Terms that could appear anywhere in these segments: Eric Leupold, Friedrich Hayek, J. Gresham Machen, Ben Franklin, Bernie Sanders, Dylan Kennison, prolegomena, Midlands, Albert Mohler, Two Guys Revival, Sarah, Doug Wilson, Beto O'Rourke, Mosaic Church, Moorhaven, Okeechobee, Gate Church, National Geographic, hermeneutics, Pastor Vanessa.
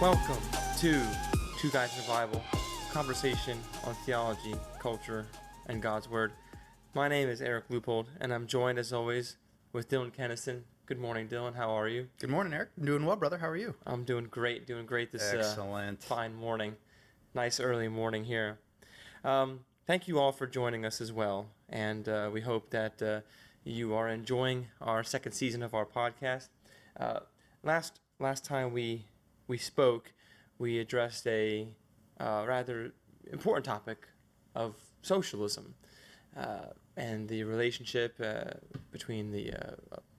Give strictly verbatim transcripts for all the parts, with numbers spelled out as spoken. Welcome to Two Guys Revival, conversation on theology, culture, and God's Word. My name is Eric Leupold, and I'm joined, as always, with Dylan Kennison. Good morning, Dylan. How are you? Good morning, Eric. I'm doing well, brother. How are you? I'm doing great. Doing great this Excellent. Uh, fine morning. Nice early morning here. Um, thank you all for joining us as well, and uh, we hope that uh, you are enjoying our second season of our podcast. Uh, last last time we we spoke, we addressed a uh, rather important topic of socialism uh, and the relationship uh, between the uh,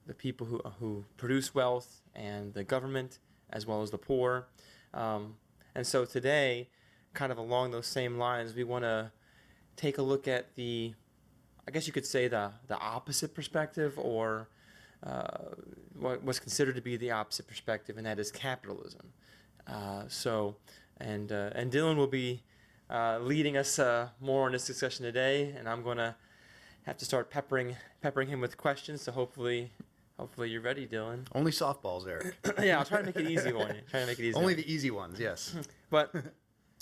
the people who who produce wealth and the government, as well as the poor. Um, and so today, kind of along those same lines, we want to take a look at the, I guess you could say the the opposite perspective, or uh, what was considered to be the opposite perspective, and that is capitalism. Uh, so, and uh, and Dylan will be uh, leading us uh, more on this discussion today, and I'm going to have to start peppering peppering him with questions. So hopefully. Hopefully you're ready, Dylan. Only softballs, Eric. Yeah, I'll try to make it easy one. Try to make it easy. Only one. The easy ones, yes. But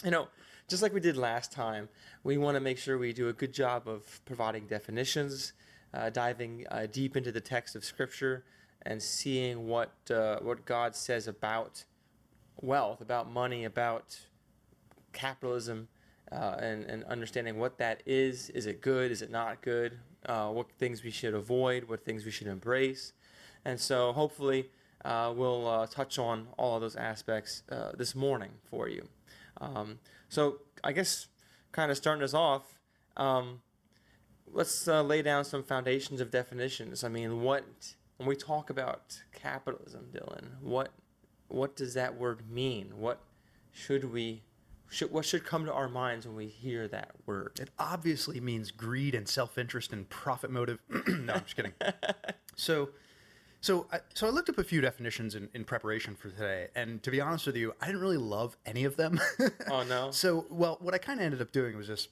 you know, just like we did last time, we want to make sure we do a good job of providing definitions, uh, diving uh, deep into the text of Scripture, and seeing what uh, what God says about wealth, about money, about capitalism, uh, and and understanding what that is. Is it good? Is it not good? Uh, what things we should avoid? What things we should embrace? And so hopefully uh, we'll uh, touch on all of those aspects uh, this morning for you. Um, so I guess kind of starting us off, um, let's uh, lay down some foundations of definitions. I mean, what when we talk about capitalism, Dylan, what what does that word mean? What should we should what should come to our minds when we hear that word? It obviously means greed and self-interest and profit motive. No, I'm just kidding. So. So I, so I looked up a few definitions in, in preparation for today, and to be honest with you, I didn't really love any of them. Oh, no? So, well, what I kind of ended up doing was just,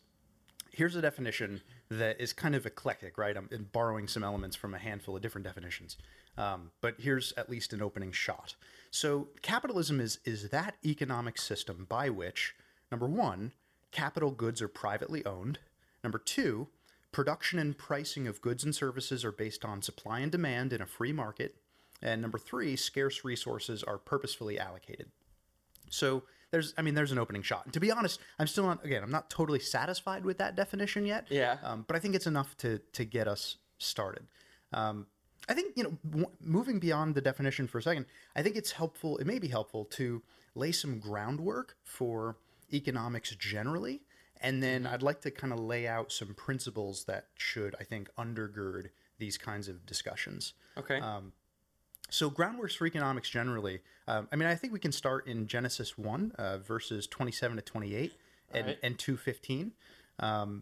here's a definition that is kind of eclectic, right? I'm borrowing some elements from a handful of different definitions, um, but here's at least an opening shot. So capitalism is is that economic system by which, number one, capital goods are privately owned, number two, production and pricing of goods and services are based on supply and demand in a free market. And number three, scarce resources are purposefully allocated. So there's, I mean, there's an opening shot. And to be honest, I'm still not, again, I'm not totally satisfied with that definition yet. Yeah. Um, but I think it's enough to to get us started. Um, I think, you know, w- moving beyond the definition for a second, I think it's helpful, it may be helpful to lay some groundwork for economics generally. And then I'd like to kind of lay out some principles that should, I think, undergird these kinds of discussions. Okay. Um, so groundworks for economics generally, um, I mean, I think we can start in Genesis one, uh, verses twenty-seven to twenty-eight and, right. and two fifteen. Um,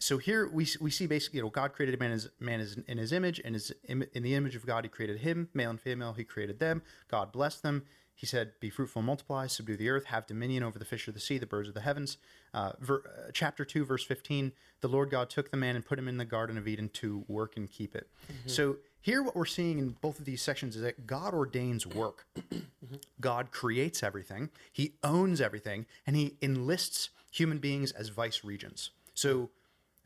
so here we we see basically, you know, God created man as man as in his image, and his, in the image of God he created him, male and female he created them. God blessed them. He said, be fruitful and multiply, subdue the earth, have dominion over the fish of the sea, the birds of the heavens. Uh, ver, uh, chapter two, verse fifteen, the Lord God took the man and put him in the Garden of Eden to work and keep it. Mm-hmm. So here what we're seeing in both of these sections is that God ordains work. Mm-hmm. God creates everything. He owns everything. And he enlists human beings as vice regents. So,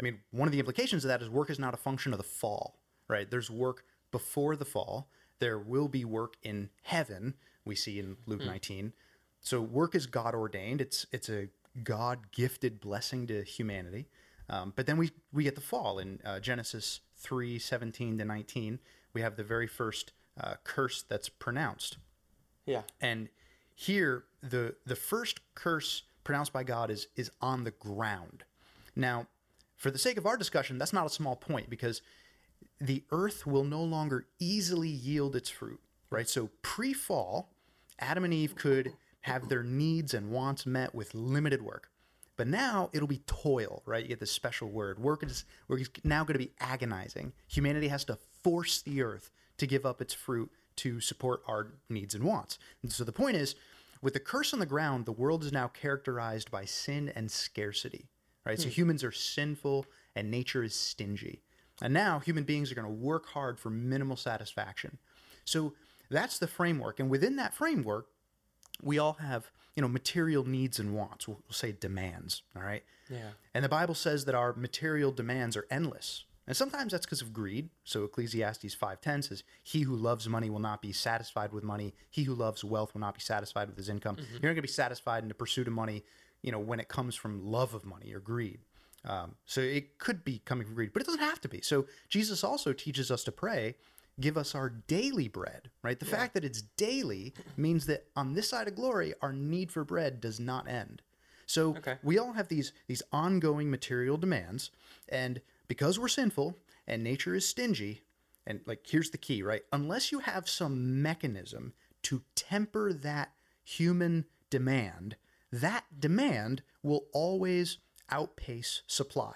I mean, one of the implications of that is work is not a function of the fall, right? There's work before the fall. There will be work in heaven, we see in Luke nineteen. So work is God-ordained. It's it's a God-gifted blessing to humanity. Um, but then we, we get the fall in uh, Genesis three, seventeen to nineteen. We have the very first uh, curse that's pronounced. Yeah. And here, the the first curse pronounced by God is is on the ground. Now, for the sake of our discussion, that's not a small point, because the earth will no longer easily yield its fruit, right? So pre-fall, Adam and Eve could have their needs and wants met with limited work. But now it'll be toil, right? You get this special word. Work is, work is now going to be agonizing. Humanity has to force the earth to give up its fruit to support our needs and wants. And so the point is, with the curse on the ground, the world is now characterized by sin and scarcity, right? Hmm. So humans are sinful and nature is stingy. And now human beings are going to work hard for minimal satisfaction. So that's the framework. And within that framework, we all have, you know, material needs and wants. We'll, we'll say demands, all right? Yeah. And the Bible says that our material demands are endless. And sometimes that's because of greed. So Ecclesiastes five ten says, he who loves money will not be satisfied with money. He who loves wealth will not be satisfied with his income. Mm-hmm. You're not going to be satisfied in the pursuit of money, you know, when it comes from love of money or greed. Um, so it could be coming from greed, but it doesn't have to be. So Jesus also teaches us to pray, give us our daily bread, right? The yeah. fact that it's daily means that on this side of glory, our need for bread does not end. So okay. we all have these these ongoing material demands, and because we're sinful and nature is stingy, and like here's the key, right? Unless you have some mechanism to temper that human demand, that demand will always outpace supply.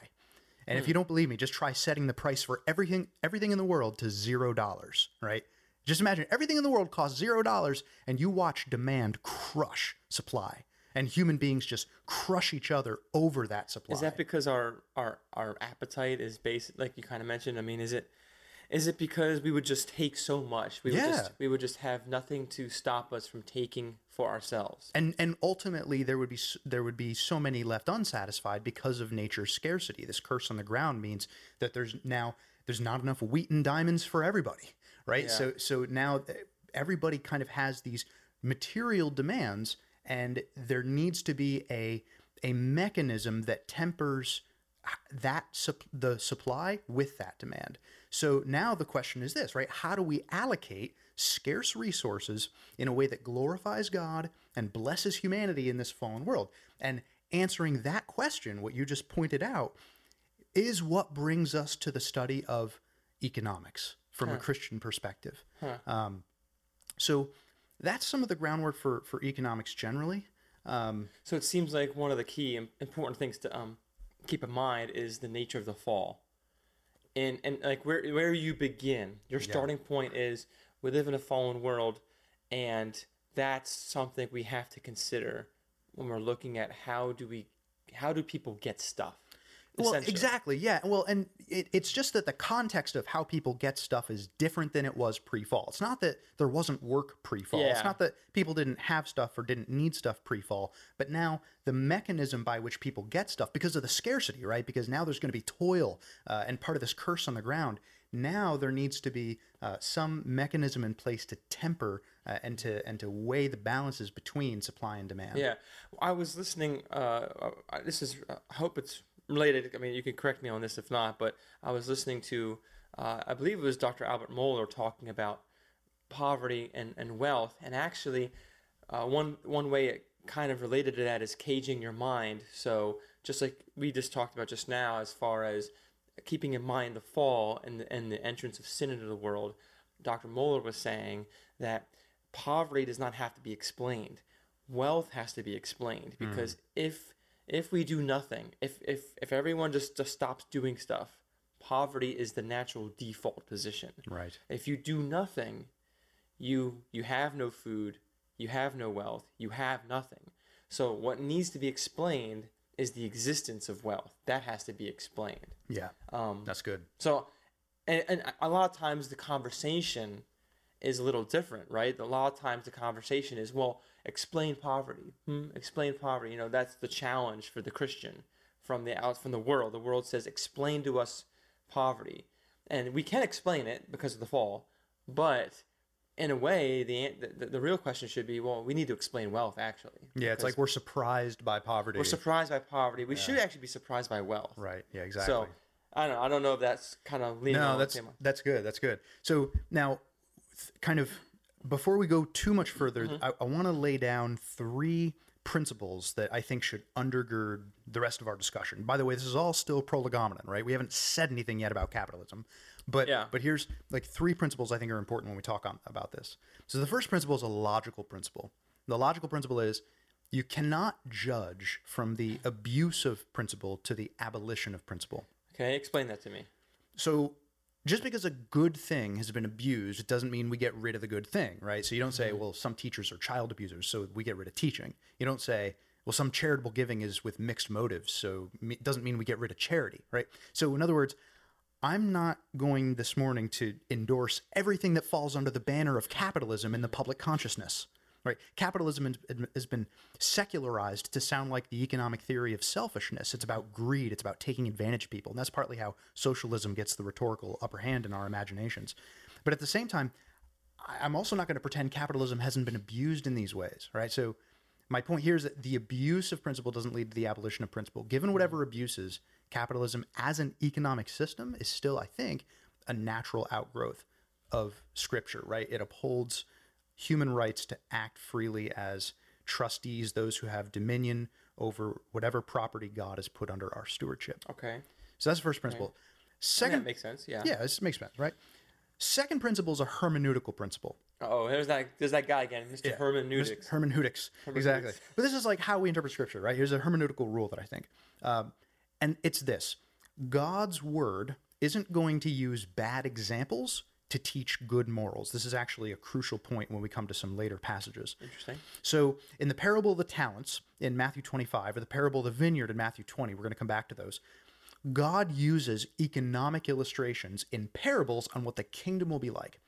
And mm. if you don't believe me, just try setting the price for everything everything in the world to zero dollars, right? Just imagine everything in the world costs zero dollars, and you watch demand crush supply, and human beings just crush each other over that supply. Is that because our our, our appetite is based, like you kind of mentioned? I mean, is it is it because we would just take so much? We yeah. would just we would just have nothing to stop us from taking for ourselves. And and ultimately there would be there would be so many left unsatisfied because of nature's scarcity. This curse on the ground means that there's now there's not enough wheat and diamonds for everybody, right? Yeah. So so now everybody kind of has these material demands, and there needs to be a a mechanism that tempers that the supply with that demand. So now the question is this, right? How do we allocate scarce resources in a way that glorifies God and blesses humanity in this fallen world? And answering that question, what you just pointed out, is what brings us to the study of economics from huh. a Christian perspective. Huh. Um, so that's some of the groundwork for, for economics generally. Um, so it seems like one of the key important things to... Um... keep in mind is the nature of the fall, and and like where where you begin. Your starting yeah. point is we live in a fallen world, and that's something we have to consider when we're looking at how do we how do people get stuff. Well, exactly, yeah. Well, and it, it's just that the context of how people get stuff is different than it was pre-fall. It's not that there wasn't work pre-fall. Yeah. It's not that people didn't have stuff or didn't need stuff pre-fall. But now the mechanism by which people get stuff, because of the scarcity, right? Because now there's going to be toil uh, and part of this curse on the ground. Now there needs to be uh, some mechanism in place to temper uh, and to and to weigh the balances between supply and demand. Yeah, I was listening. Uh, this is. I hope it's related. I mean, you can correct me on this if not, but I was listening to, uh, I believe it was Doctor Albert Mohler talking about poverty and, and wealth, and actually, uh, one one way it kind of related to that is caging your mind. So just like we just talked about just now, as far as keeping in mind the fall and the, and the entrance of sin into the world, Doctor Mohler was saying that poverty does not have to be explained. Wealth has to be explained, because mm. if If we do nothing, if if, if everyone just, just stops doing stuff, poverty is the natural default position. Right. If you do nothing, you you have no food, you have no wealth, you have nothing. So what needs to be explained is the existence of wealth. That has to be explained. Yeah, um, that's good. So, and, and a lot of times the conversation is a little different, right? A lot of times the conversation is, well, explain poverty. Hmm? Explain poverty. You know, that's the challenge for the Christian from the out from the world. The world says, explain to us poverty, and we can explain it because of the fall. But in a way, the the, the real question should be, well, we need to explain wealth. Actually, yeah, it's like we're surprised by poverty. We're surprised by poverty. We yeah. should actually be surprised by wealth. Right. Yeah. Exactly. So I don't know. I don't know if that's kind of leaning no. On that's the that's good. That's good. So now, kind of before we go too much further, mm-hmm. I, I want to lay down three principles that I think should undergird the rest of our discussion. By the way, this is all still prolegomena, right? We haven't said anything yet about capitalism, but yeah. but here's like three principles I think are important when we talk on, about this. So the first principle is a logical principle. The logical principle is you cannot judge from the abuse of principle to the abolition of principle. Okay, explain that to me. So just because a good thing has been abused, it doesn't mean we get rid of the good thing, right? So you don't say, well, some teachers are child abusers, so we get rid of teaching. You don't say, well, some charitable giving is with mixed motives, so it doesn't mean we get rid of charity, right? So in other words, I'm not going this morning to endorse everything that falls under the banner of capitalism in the public consciousness, right? Capitalism has been secularized to sound like the economic theory of selfishness. It's about greed. It's about taking advantage of people. And that's partly how socialism gets the rhetorical upper hand in our imaginations. But at the same time, I'm also not going to pretend capitalism hasn't been abused in these ways, right? So my point here is that the abuse of principle doesn't lead to the abolition of principle. Given whatever abuses, capitalism as an economic system is still, I think, a natural outgrowth of scripture, right? It upholds human rights to act freely as trustees, those who have dominion over whatever property God has put under our stewardship. Okay. So that's the first principle. Okay. Second, that makes sense, yeah. Yeah, this makes sense, right? Second principle is a hermeneutical principle. Oh, there's that there's that guy again, Mister Yeah. Hermeneutics. Mister Hermeneutics. Hermeneutics, exactly. But this is like how we interpret scripture, right? Here's a hermeneutical rule that I think. Um, and it's this. God's word isn't going to use bad examples to teach good morals. This is actually a crucial point when we come to some later passages. Interesting. So in the parable of the talents in Matthew twenty-five, or the parable of the vineyard in Matthew twenty, we're going to come back to those. God uses economic illustrations in parables on what the kingdom will be like.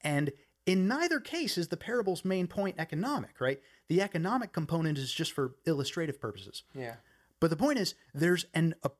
And in neither case is the parable's main point economic, right? The economic component is just for illustrative purposes. Yeah. But the point is, there's an a,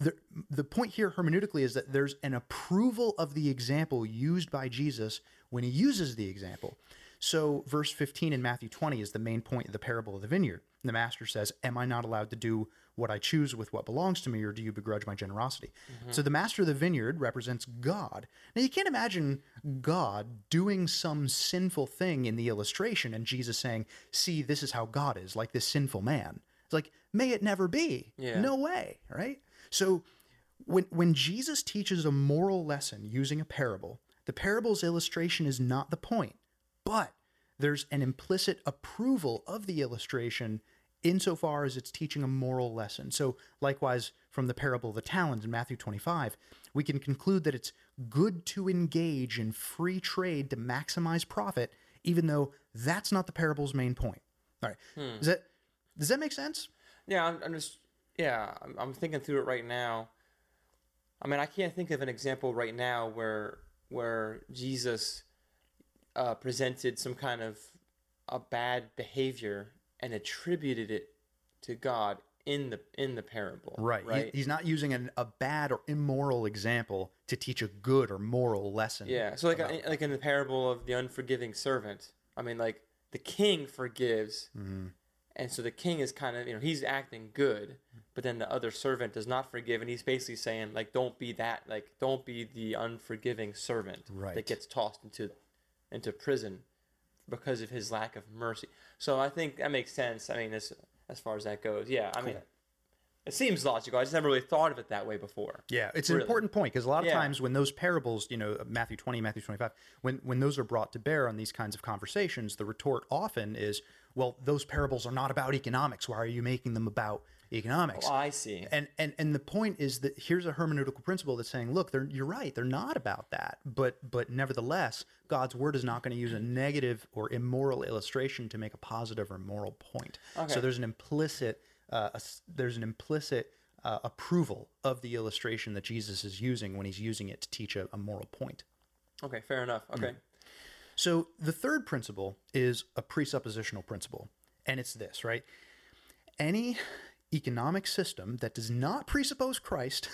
the, the point here hermeneutically is that there's an approval of the example used by Jesus when he uses the example. So verse fifteen in Matthew twenty is the main point of the parable of the vineyard. And the master says, am I not allowed to do what I choose with what belongs to me, or do you begrudge my generosity? Mm-hmm. So the master of the vineyard represents God. Now you can't imagine God doing some sinful thing in the illustration and Jesus saying, see, this is how God is, like this sinful man. It's like, may it never be. Yeah. No way, right? So when when Jesus teaches a moral lesson using a parable, the parable's illustration is not the point. But there's an implicit approval of the illustration insofar as it's teaching a moral lesson. So likewise, from the parable of the talents in Matthew twenty-five, we can conclude that it's good to engage in free trade to maximize profit, even though that's not the parable's main point. All right. Hmm. Does that, does that make sense? Yeah, I'm, I'm just, yeah, I'm, I'm thinking through it right now. I mean, I can't think of an example right now where where Jesus... Uh, presented some kind of a bad behavior and attributed it to God in the in the parable. Right. right? He, he's not using an, a bad or immoral example to teach a good or moral lesson. Yeah. So like a, like in the parable of the unforgiving servant, I mean, like the king forgives, mm-hmm. and so the king is kind of, you know, he's acting good, but then the other servant does not forgive, and he's basically saying, like, don't be that, like, don't be the unforgiving servant right. that gets tossed into... into prison because of his lack of mercy. So I think that makes sense. I mean, as as far as that goes, yeah. I cool. mean, it seems logical. I just never really thought of it that way before. Yeah, it's really. an important point because a lot of yeah. times when those parables, you know, Matthew twenty, Matthew twenty-five, when when those are brought to bear on these kinds of conversations, the retort often is, well, those parables are not about economics. Why are you making them about economics? Oh, I see. And and and the point is that here's a hermeneutical principle that's saying, look, they're, you're right. They're not about that. But but nevertheless, God's word is not going to use a negative or immoral illustration to make a positive or moral point. Okay. So there's an implicit uh, a, there's an implicit uh, approval of the illustration that Jesus is using when he's using it to teach a, a moral point. Okay, fair enough. Okay. Mm. So the third principle is a presuppositional principle, and it's this, right? Any economic system that does not presuppose Christ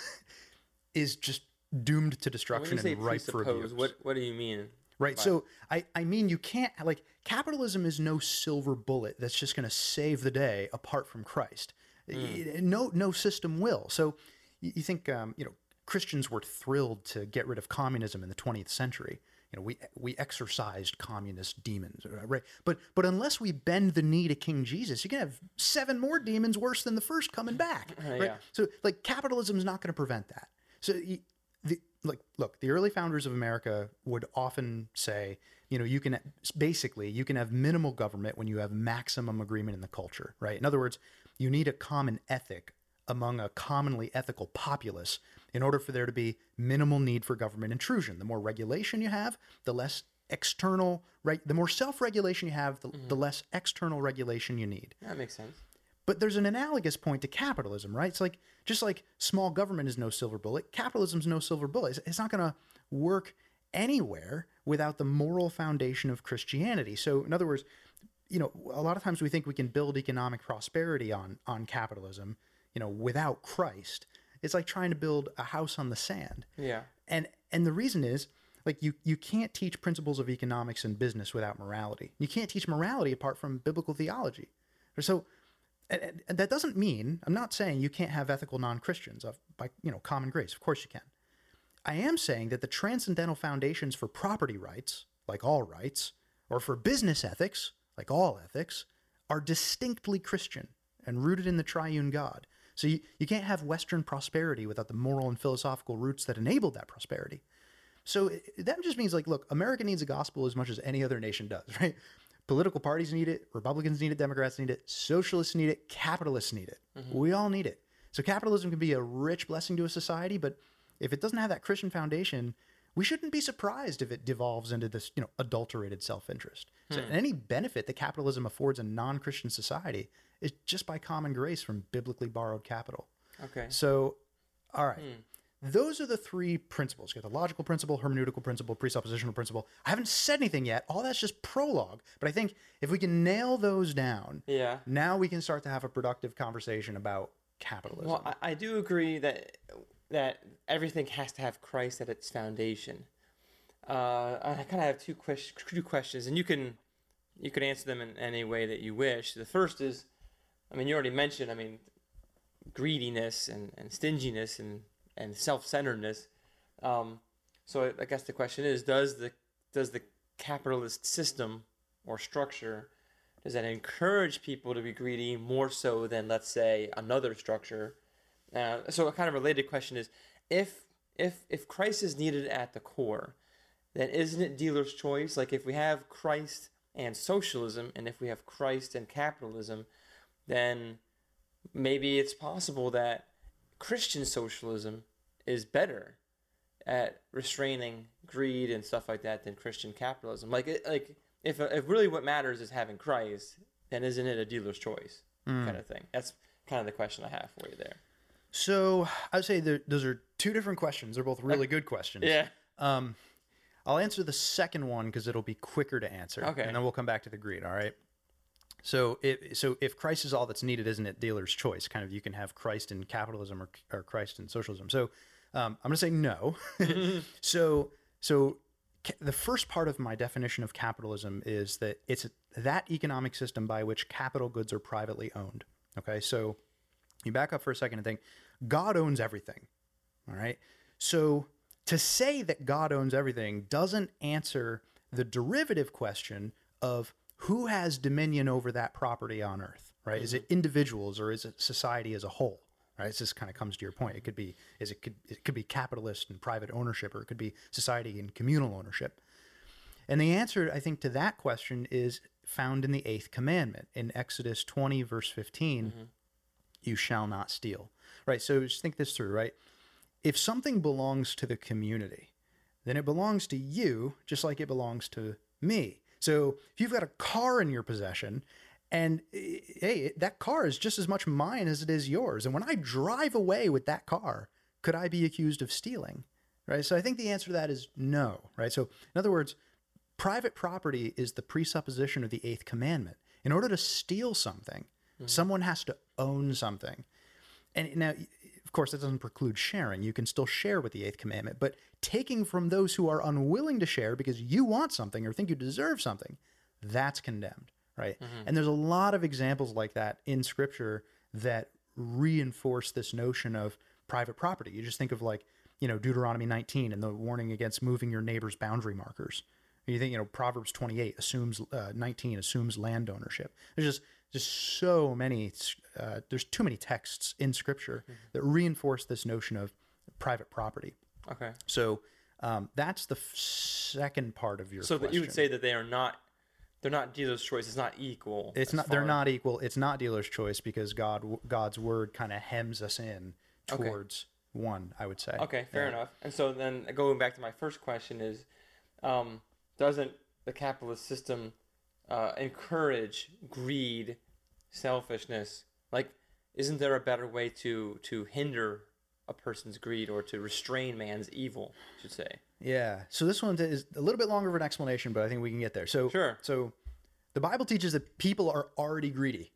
is just doomed to destruction and ripe for abuse. What, what do you mean? Right, so I, I mean you can't, like, capitalism is no silver bullet that's just going to save the day apart from Christ. Mm. No, no system will. So you think, um, you know, Christians were thrilled to get rid of communism in the twentieth century. You know, we we exorcised communist demons, right? But but unless we bend the knee to King Jesus, you can have seven more demons worse than the first coming back, right? Yeah. So like capitalism is not going to prevent that. So you, the like look, the early founders of America would often say, you know, you can basically you can have minimal government when you have maximum agreement in the culture, right? In other words, you need a common ethic among a commonly ethical populace in order for there to be minimal need for government intrusion. The more regulation you have, the less external, right? The more self-regulation you have, the, mm-hmm. the less external regulation you need. That makes sense. But there's an analogous point to capitalism, right? It's like, just like small government is no silver bullet, capitalism's no silver bullet. It's, it's not going to work anywhere without the moral foundation of Christianity. So in other words, you know, a lot of times we think we can build economic prosperity on on capitalism, you know, without Christ. It's like trying to build a house on the sand. Yeah. And and the reason is, like, you, you can't teach principles of economics and business without morality. You can't teach morality apart from biblical theology. So and, and that doesn't mean, I'm not saying you can't have ethical non-Christians of, by, you know, common grace. Of course you can. I am saying that the transcendental foundations for property rights, like all rights, or for business ethics, like all ethics, are distinctly Christian and rooted in the triune God. So you, you can't have Western prosperity without the moral and philosophical roots that enabled that prosperity. So that just means, like, look, America needs a gospel as much as any other nation does, right? Political parties need it. Republicans need it. Democrats need it. Socialists need it. Capitalists need it. Mm-hmm. We all need it. So capitalism can be a rich blessing to a society, but if it doesn't have that Christian foundation, we shouldn't be surprised if it devolves into this, you know, adulterated self-interest. Hmm. So any benefit that capitalism affords a non-Christian society is just by common grace from biblically borrowed capital. Okay. So, all right. Hmm. Those are the three principles. You got the logical principle, hermeneutical principle, presuppositional principle. I haven't said anything yet. All that's just prologue. But I think if we can nail those down, yeah, now we can start to have a productive conversation about capitalism. Well, I, I do agree that that everything has to have Christ at its foundation. Uh, I kind of have two, que- two questions, and you can you can answer them in any way that you wish. The first is, I mean, you already mentioned, I mean, greediness and, and stinginess and and self-centeredness. Um, so I guess the question is, does the does the capitalist system or structure, does that encourage people to be greedy more so than, let's say, another structure? Uh, so a kind of related question is, if if if Christ is needed at the core, then isn't it dealer's choice? Like, if we have Christ and socialism, and if we have Christ and capitalism, then maybe it's possible that Christian socialism is better at restraining greed and stuff like that than Christian capitalism. Like, like if if really what matters is having Christ, then isn't it a dealer's choice mm. kind of thing? That's kind of the question I have for you there. So I would say there, those are two different questions. They're both really good questions. Yeah. Um, I'll answer the second one because it'll be quicker to answer. Okay. And then we'll come back to the greed. All right. So if, so if Christ is all that's needed, isn't it dealer's choice? Kind of, you can have Christ in capitalism or, or Christ in socialism. So um, I'm going to say no. so so ca- the first part of my definition of capitalism is that it's a, that economic system by which capital goods are privately owned. Okay, so you back up for a second and think, God owns everything, all right? So to say that God owns everything doesn't answer the derivative question of who has dominion over that property on earth, right? Mm-hmm. Is it individuals or is it society as a whole, right? This kind of comes to your point. It could be is it could it could be capitalist and private ownership, or it could be society and communal ownership. And the answer, I think, to that question is found in the eighth commandment in Exodus twenty, verse fifteen. Mm-hmm. You shall not steal, right? So just think this through, right? If something belongs to the community, then it belongs to you just like it belongs to me. So if you've got a car in your possession, and hey, that car is just as much mine as it is yours. And when I drive away with that car, could I be accused of stealing, right? So I think the answer to that is no, right? So in other words, private property is the presupposition of the eighth commandment. In order to steal something, mm-hmm. someone has to own something. And now, of course, that doesn't preclude sharing. You can still share with the eighth commandment, but taking from those who are unwilling to share because you want something or think you deserve something, that's condemned, right? Mm-hmm. And there's a lot of examples like that in scripture that reinforce this notion of private property. You just think of, like, you know, Deuteronomy nineteen and the warning against moving your neighbor's boundary markers. You think, you know, Proverbs twenty-eight assumes, uh, nineteen assumes land ownership. There's just just so many, uh, there's too many texts in scripture mm-hmm. that reinforce this notion of private property. Okay. So um, that's the f- second part of your so question. So you would say that they are not, they're not dealer's choice. It's not equal. It's not, they're not equal. It's not dealer's choice because God, God's word kind of hems us in towards okay. one, I would say. Okay, fair yeah. enough. And so then going back to my first question is, um, doesn't the capitalist system uh, encourage greed, selfishness? Like, isn't there a better way to to hinder a person's greed or to restrain man's evil, I should say? Yeah. So this one is a little bit longer of an explanation, but I think we can get there. So, sure. So The Bible teaches that people are already greedy,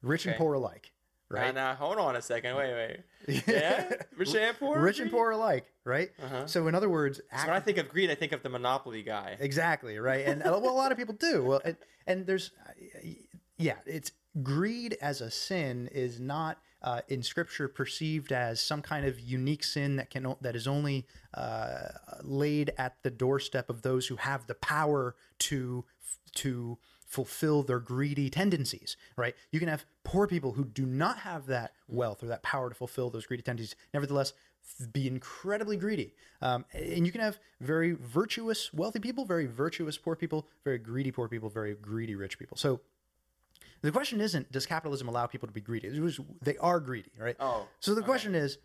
rich okay. and poor alike. Right? Now, now, hold on a second. Wait, wait. Yeah? Rich and poor? Rich and poor alike, right? Uh-huh. So, in other words... Act- so when I think of greed, I think of the Monopoly guy. Exactly, right? And well, a lot of people do. Well, and, and there's... Yeah, it's... Greed as a sin is not uh, in Scripture perceived as some kind of unique sin that can that is only uh, laid at the doorstep of those who have the power to to fulfill their greedy tendencies. Right? You can have poor people who do not have that wealth or that power to fulfill those greedy tendencies. Nevertheless, be incredibly greedy. Um, and you can have very virtuous wealthy people, very virtuous poor people, very greedy poor people, very greedy rich people. So. The question isn't, does capitalism allow people to be greedy? It was, they are greedy, right? Oh, so the question okay. is,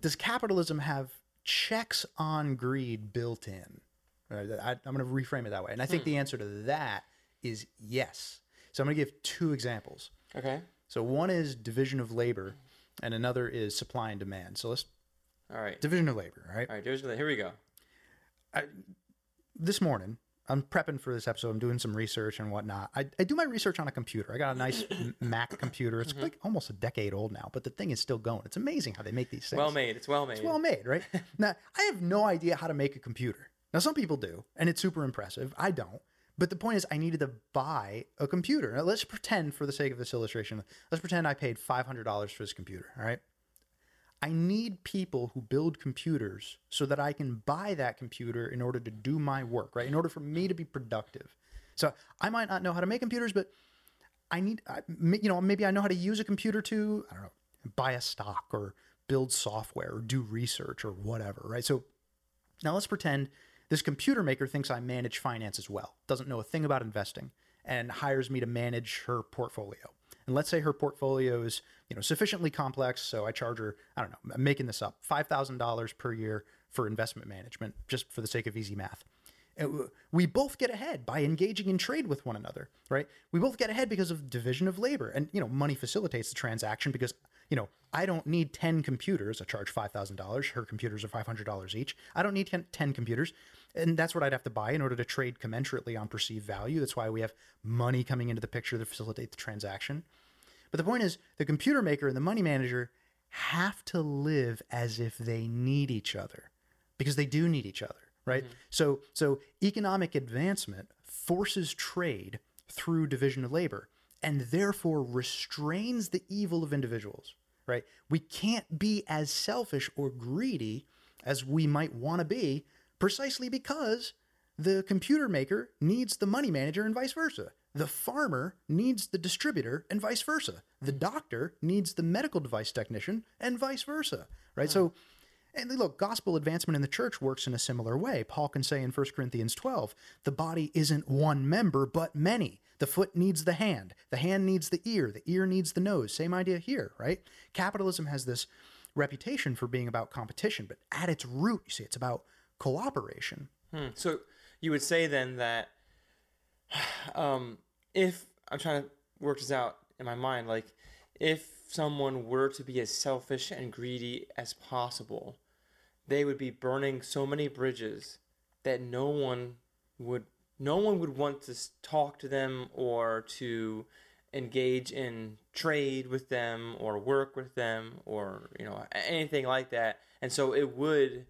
does capitalism have checks on greed built in? Right, I, I'm going to reframe it that way. And I think hmm. the answer to that is yes. So I'm going to give two examples. Okay. So one is division of labor, and another is supply and demand. So let's... All right. Division of labor, right? All right, division of labor. Here we go. I, this morning... I'm prepping for this episode. I'm doing some research and whatnot. I, I do my research on a computer. I got a nice Mac computer. It's mm-hmm. like almost a decade old now, but the thing is still going. It's amazing how they make these things. Well made. It's well made. It's well made, right? Now, I have no idea how to make a computer. Now, some people do, and it's super impressive. I don't. But the point is, I needed to buy a computer. Now, let's pretend, for the sake of this illustration, let's pretend I paid five hundred dollars for this computer, all right? I need people who build computers so that I can buy that computer in order to do my work, right? In order for me to be productive. So I might not know how to make computers, but I need, you know, maybe I know how to use a computer to, I don't know, buy a stock or build software or do research or whatever, right? So now let's pretend this computer maker thinks I manage finance as well, doesn't know a thing about investing, and hires me to manage her portfolio. And let's say her portfolio is, you know, sufficiently complex, so I charge her, I don't know, I'm making this up, five thousand dollars per year for investment management, just for the sake of easy math. And we both get ahead by engaging in trade with one another, right? We both get ahead because of division of labor. And, you know, money facilitates the transaction because, you know, I don't need ten computers. I charge five thousand dollars. Her computers are five hundred dollars each. I don't need ten computers. And that's what I'd have to buy in order to trade commensurately on perceived value. That's why we have money coming into the picture to facilitate the transaction. But the point is, the computer maker and the money manager have to live as if they need each other, because they do need each other, right? Mm-hmm. So, so economic advancement forces trade through division of labor and therefore restrains the evil of individuals, right? We can't be as selfish or greedy as we might want to be, precisely because the computer maker needs the money manager and vice versa. The farmer needs the distributor and vice versa. The doctor needs the medical device technician and vice versa, right? Oh. So, and look, gospel advancement in the church works in a similar way. Paul can say in First Corinthians twelve, the body isn't one member, but many. The foot needs the hand. The hand needs the ear. The ear needs the nose. Same idea here, right? Capitalism has this reputation for being about competition, but at its root, you see, it's about cooperation. Hmm. So you would say then that um, if I'm trying to work this out in my mind, like if someone were to be as selfish and greedy as possible, they would be burning so many bridges that no one would no one would want to talk to them or to engage in trade with them or work with them or, you know, anything like that. And so it would.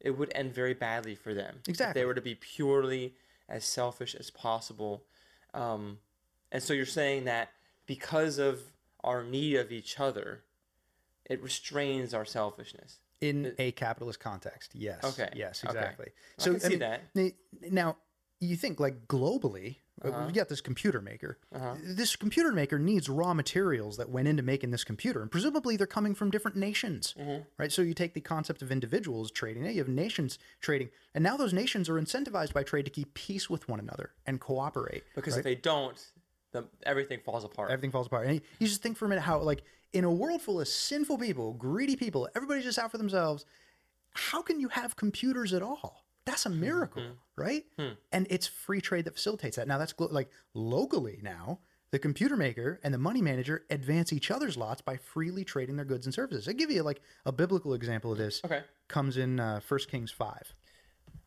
It would end very badly for them. Exactly. If they were to be purely as selfish as possible. Um, and so you're saying that because of our need of each other, it restrains our selfishness. In it, a capitalist context, yes. Okay. Yes, exactly. Okay. So, I can see I mean, that. Now, you think like globally, uh-huh. we've got this computer maker. Uh-huh. This computer maker needs raw materials that went into making this computer, and presumably they're coming from different nations, mm-hmm. right? So you take the concept of individuals trading, you have nations trading, and now those nations are incentivized by trade to keep peace with one another and cooperate. Because right? if they don't, the, everything falls apart. Everything falls apart. And you, you just think for a minute how, like, in a world full of sinful people, greedy people, everybody's just out for themselves, how can you have computers at all? That's a miracle, mm-hmm. right? Hmm. And it's free trade that facilitates that. Now, that's glo- like locally now, the computer maker and the money manager advance each other's lots by freely trading their goods and services. I'll give you like a biblical example of this. Okay. Comes in uh, First Kings five.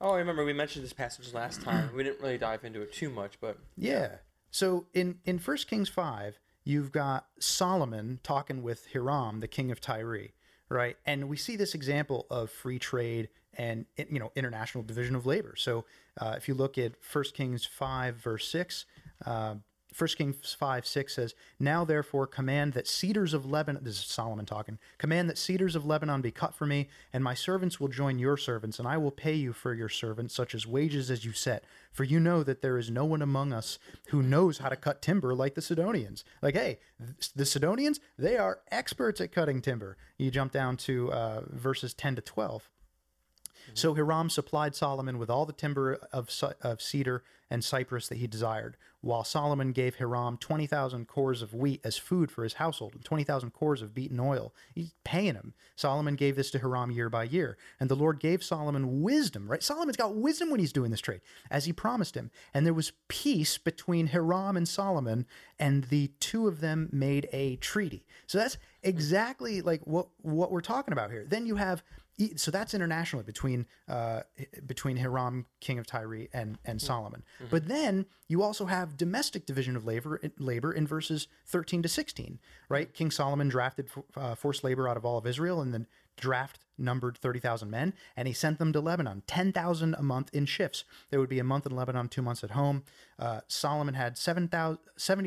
Oh, I remember we mentioned this passage last time. We didn't really dive into it too much, but... Yeah. yeah. So in, in First Kings five, you've got Solomon talking with Hiram, the king of Tyre, right? And we see this example of free trade and, you know, international division of labor. So uh, if you look at First Kings five, verse six, uh, First Kings five, six says, "Now therefore command that cedars of Lebanon," this is Solomon talking, "command that cedars of Lebanon be cut for me, and my servants will join your servants, and I will pay you for your servants such as wages as you set. For you know that there is no one among us who knows how to cut timber like the Sidonians." Like, hey, the Sidonians, they are experts at cutting timber. You jump down to uh, verses ten to twelve. "So Hiram supplied Solomon with all the timber of, of cedar and cypress that he desired, while Solomon gave Hiram twenty thousand cores of wheat as food for his household and twenty thousand cores of beaten oil." He's paying him. Solomon gave this to Hiram year by year. "And the Lord gave Solomon wisdom," right? Solomon's got wisdom when he's doing this trade, "as he promised him. And there was peace between Hiram and Solomon, and the two of them made a treaty." So that's exactly like what, what we're talking about here. Then you have... So that's internationally between uh, between Hiram, king of Tyre, and, and Solomon. Mm-hmm. But then you also have domestic division of labor, labor in verses thirteen to sixteen, right? King Solomon drafted uh, forced labor out of all of Israel, and then draft numbered thirty thousand men, and he sent them to Lebanon, ten thousand a month in shifts. There would be a month in Lebanon, two months at home. Uh, Solomon had seventy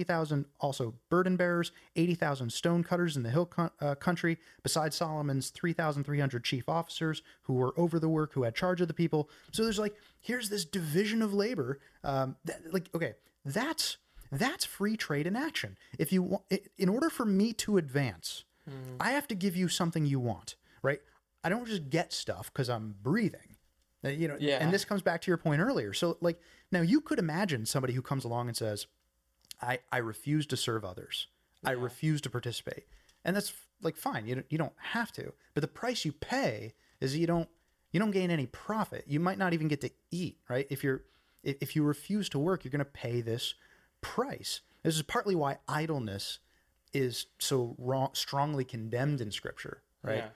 thousand also burden bearers, eighty thousand stone cutters in the hill co- uh, country, besides Solomon's three thousand three hundred chief officers who were over the work, who had charge of the people. So there's like, here's this division of labor. Um, that, like, okay, that's that's free trade in action. If you want, in order for me to advance, mm. I have to give you something you want. Right? I don't just get stuff because I'm breathing, you know, yeah. And this comes back to your point earlier. So like, now you could imagine somebody who comes along and says, I, I refuse to serve others. Yeah. I refuse to participate. And that's like, fine. You don't, you don't have to, but the price you pay is you don't, you don't gain any profit. You might not even get to eat, right? If you're, if you refuse to work, you're going to pay this price. This is partly why idleness is so wrong, strongly condemned in Scripture, right? Yeah.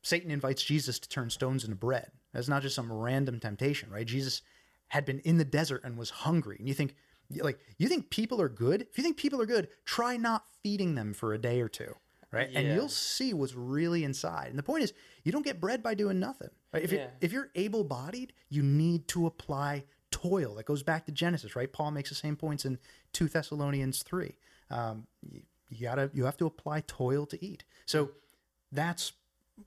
Satan invites Jesus to turn stones into bread. That's not just some random temptation, right? Jesus had been in the desert and was hungry. And you think, like, you think people are good? If you think people are good, try not feeding them for a day or two, right? Yeah. And you'll see what's really inside. And the point is, you don't get bread by doing nothing, right? If, yeah. you're, if you're able-bodied, you need to apply toil. That goes back to Genesis, right? Paul makes the same points in Second Thessalonians three. Um, you, you gotta, you have to apply toil to eat. So that's...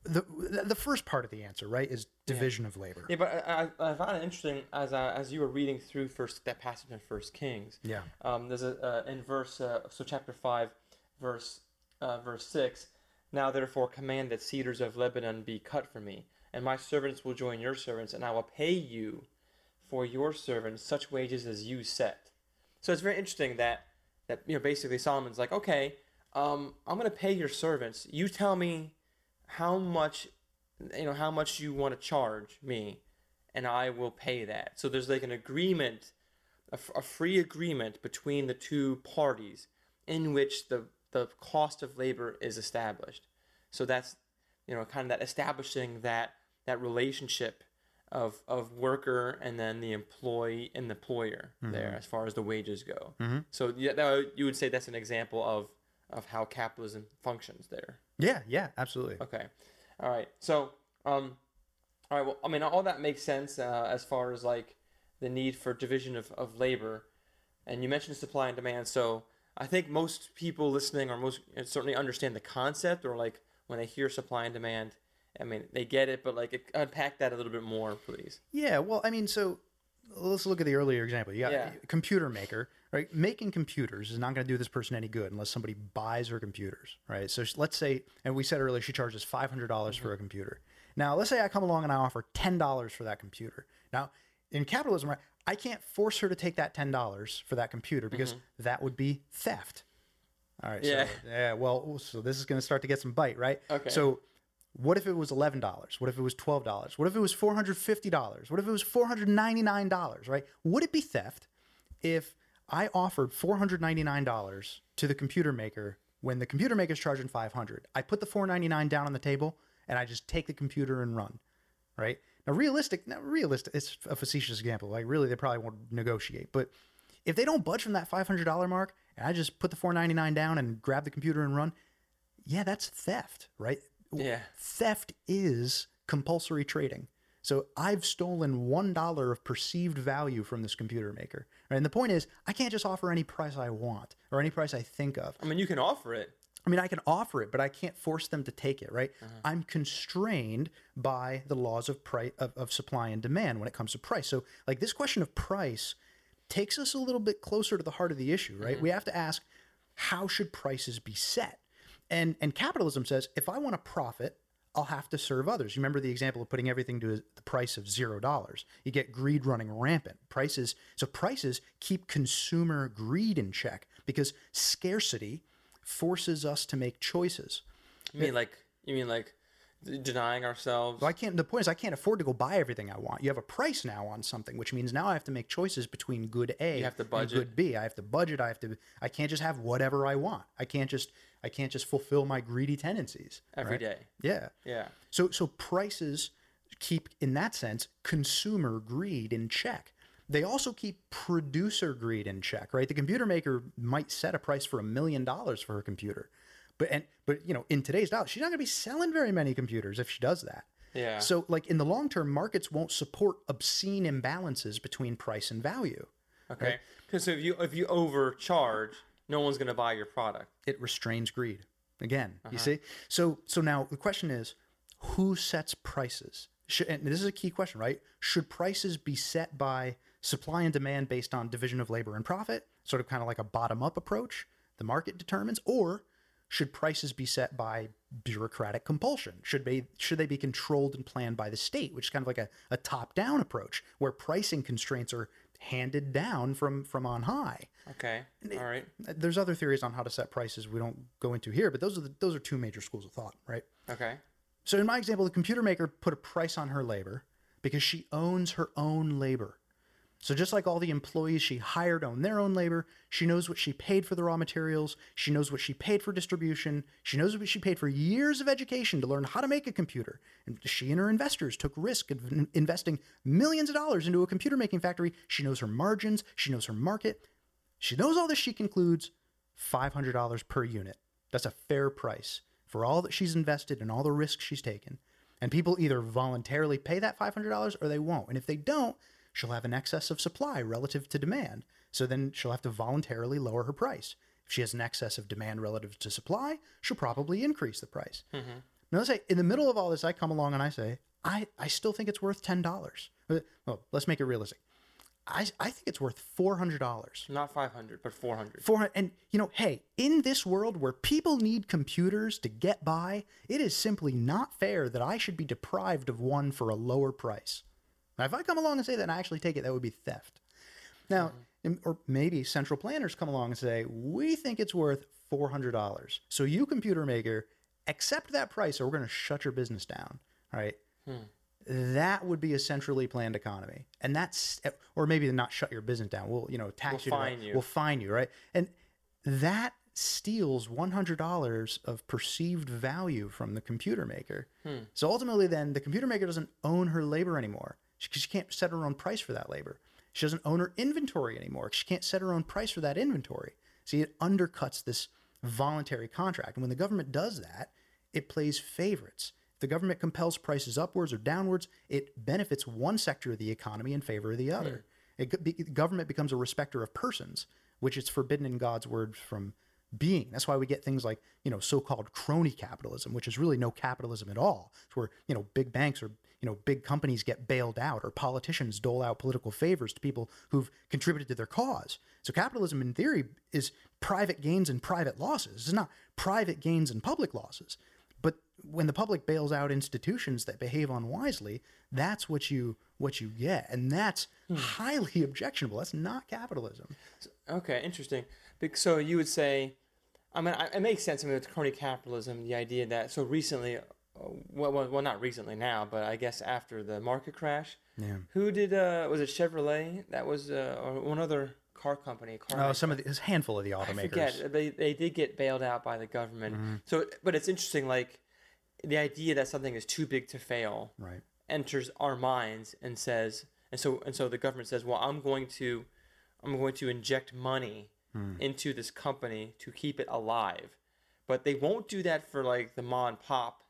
The the first part of the answer, right, is division yeah. of labor. Yeah, but I, I found it interesting as I, as you were reading through first that passage in First Kings. Yeah. Um. There's a uh, in verse uh, so chapter five, verse uh, verse six. "Now therefore command that cedars of Lebanon be cut for me, and my servants will join your servants, and I will pay you for your servants such wages as you set." So it's very interesting that that you know basically Solomon's like, okay, um, I'm gonna pay your servants. You tell me how much, you know, how much you want to charge me, and I will pay that. So there's like an agreement, a, f- a free agreement between the two parties in which the, the cost of labor is established. So that's, you know, kind of that establishing that, that relationship of, of worker and then the employee and the employer mm-hmm. there as far as the wages go. Mm-hmm. So yeah, that, you would say that's an example of, of how capitalism functions there. Yeah, yeah, absolutely. Okay. All right. So, um, all right. Well, I mean, all that makes sense uh, as far as like the need for division of, of labor. And you mentioned supply and demand. So I think most people listening or most certainly understand the concept, or like when they hear supply and demand, I mean, they get it, but like unpack that a little bit more, please. Yeah. Well, I mean, so let's look at the earlier example. You got yeah. a computer maker, right? Making computers is not going to do this person any good unless somebody buys her computers, right? So let's say, and we said earlier, she charges five hundred dollars mm-hmm. for a computer. Now, let's say I come along and I offer ten dollars for that computer. Now, in capitalism, right, I can't force her to take that ten dollars for that computer because mm-hmm. that would be theft. All right. Yeah. So, yeah. Well, so this is going to start to get some bite, right? Okay. So what if it was eleven dollars? What if it was twelve dollars? What if it was four hundred fifty dollars? What if it was four hundred ninety-nine dollars, right? Would it be theft if I offered four hundred ninety-nine dollars to the computer maker when the computer maker's charging five hundred dollars? I put the four hundred ninety-nine dollars down on the table and I just take the computer and run, right? Now, realistic, now realistic, it's a facetious example. Like, really, they probably won't negotiate. But If they don't budge from that five hundred dollars mark and I just put the four ninety-nine down and grab the computer and run, yeah, that's theft, right? Yeah. Theft is compulsory trading. So I've stolen one dollar of perceived value from this computer maker. Right? And the point is, I can't just offer any price I want or any price I think of. I mean, you can offer it. I mean, I can offer it, but I can't force them to take it, right? Uh-huh. I'm constrained by the laws of price of, of supply and demand when it comes to price. So, like, this question of price takes us a little bit closer to the heart of the issue, right? Mm-hmm. We have to ask, how should prices be set? And and capitalism says, if I want to profit, I'll have to serve others. You remember the example of putting everything to the price of zero dollars. You get greed running rampant. Prices, so prices keep consumer greed in check because scarcity forces us to make choices. You mean it, like you mean like denying ourselves? Well, I can't. The point is, I can't afford to go buy everything I want. You have a price now on something, which means now I have to make choices between good A you have to budget. and good B. I have to budget. I have to. I can't just have whatever I want. I can't just. I can't just fulfill my greedy tendencies every right? day. Yeah, yeah. So so prices keep, in that sense, consumer greed in check. They also keep producer greed in check, right? The computer maker might set a price for a million dollars for her computer. But, and, but you know, in today's dollar, she's not going to be selling very many computers if she does that. Yeah. So, like, in the long term, markets won't support obscene imbalances between price and value. Okay. Because right? if you if you overcharge, no one's going to buy your product. It restrains greed. Again, uh-huh. you see? So, so now the question is, who sets prices? Should, and this is a key question, right? Should prices be set by supply and demand based on division of labor and profit, sort of kind of like a bottom-up approach the market determines, or should prices be set by bureaucratic compulsion? Should they, should they be controlled and planned by the state, which is kind of like a, a top-down approach where pricing constraints are handed down from, from on high? Okay, all right. There's other theories on how to set prices we don't go into here, but those are the, those are two major schools of thought, right? Okay. So in my example, the computer maker put a price on her labor because she owns her own labor. So just like all the employees she hired own their own labor, she knows what she paid for the raw materials, she knows what she paid for distribution, she knows what she paid for years of education to learn how to make a computer. And she and her investors took risk of investing millions of dollars into a computer making factory. She knows her margins, she knows her market. She knows all this. She concludes five hundred dollars per unit. That's a fair price for all that she's invested and all the risks she's taken. And people either voluntarily pay that five hundred dollars or they won't. And if they don't, she'll have an excess of supply relative to demand. So then she'll have to voluntarily lower her price. If she has an excess of demand relative to supply, she'll probably increase the price. Mm-hmm. Now let's say in the middle of all this, I come along and I say, I, I still think it's worth ten dollars. Well, let's make it realistic. I, I think it's worth four hundred dollars. Not five hundred, but four hundred. four hundred. And, you know, hey, in this world where people need computers to get by, it is simply not fair that I should be deprived of one for a lower price. Now, if I come along and say that and I actually take it, that would be theft. Now, mm-hmm. or maybe central planners come along and say, we think it's worth four hundred dollars. So you, computer maker, accept that price or we're going to shut your business down. All right. Hmm. That would be a centrally planned economy. And that's, or maybe not shut your business down. We'll, you know, tax we'll you. We'll fine you. We'll fine you, right? And that steals one hundred dollars of perceived value from the computer maker. Hmm. So ultimately then the computer maker doesn't own her labor anymore. She, she can't set her own price for that labor. She doesn't own her inventory anymore. She can't set her own price for that inventory. See, it undercuts this voluntary contract. And when the government does that, it plays favorites. The government compels prices upwards or downwards, it benefits one sector of the economy in favor of the other. Mm. It, the government becomes a respecter of persons, which it's forbidden in God's word from being. That's why we get things like, you know, so-called crony capitalism, which is really no capitalism at all. It's where, you know, big banks or, you know, big companies get bailed out or politicians dole out political favors to people who've contributed to their cause. So capitalism in theory is private gains and private losses. It's not private gains and public losses. But when the public bails out institutions that behave unwisely, that's what you what you get, and that's hmm. highly objectionable. That's not capitalism. Okay, interesting. So you would say, I mean, it makes sense. I mean, with crony capitalism, the idea that so recently, well, well, not recently now, but I guess after the market crash, yeah. who did uh, was it Chevrolet? That was uh, or one other car company. Car oh, maker. Some of the, it was a handful of the automakers. I forget. They they did get bailed out by the government. Mm-hmm. So, but it's interesting, like the idea that something is too big to fail right. enters our minds and says, and so and so the government says, well, I'm going to I'm going to inject money hmm. into this company to keep it alive. But they won't do that for like the mom and pop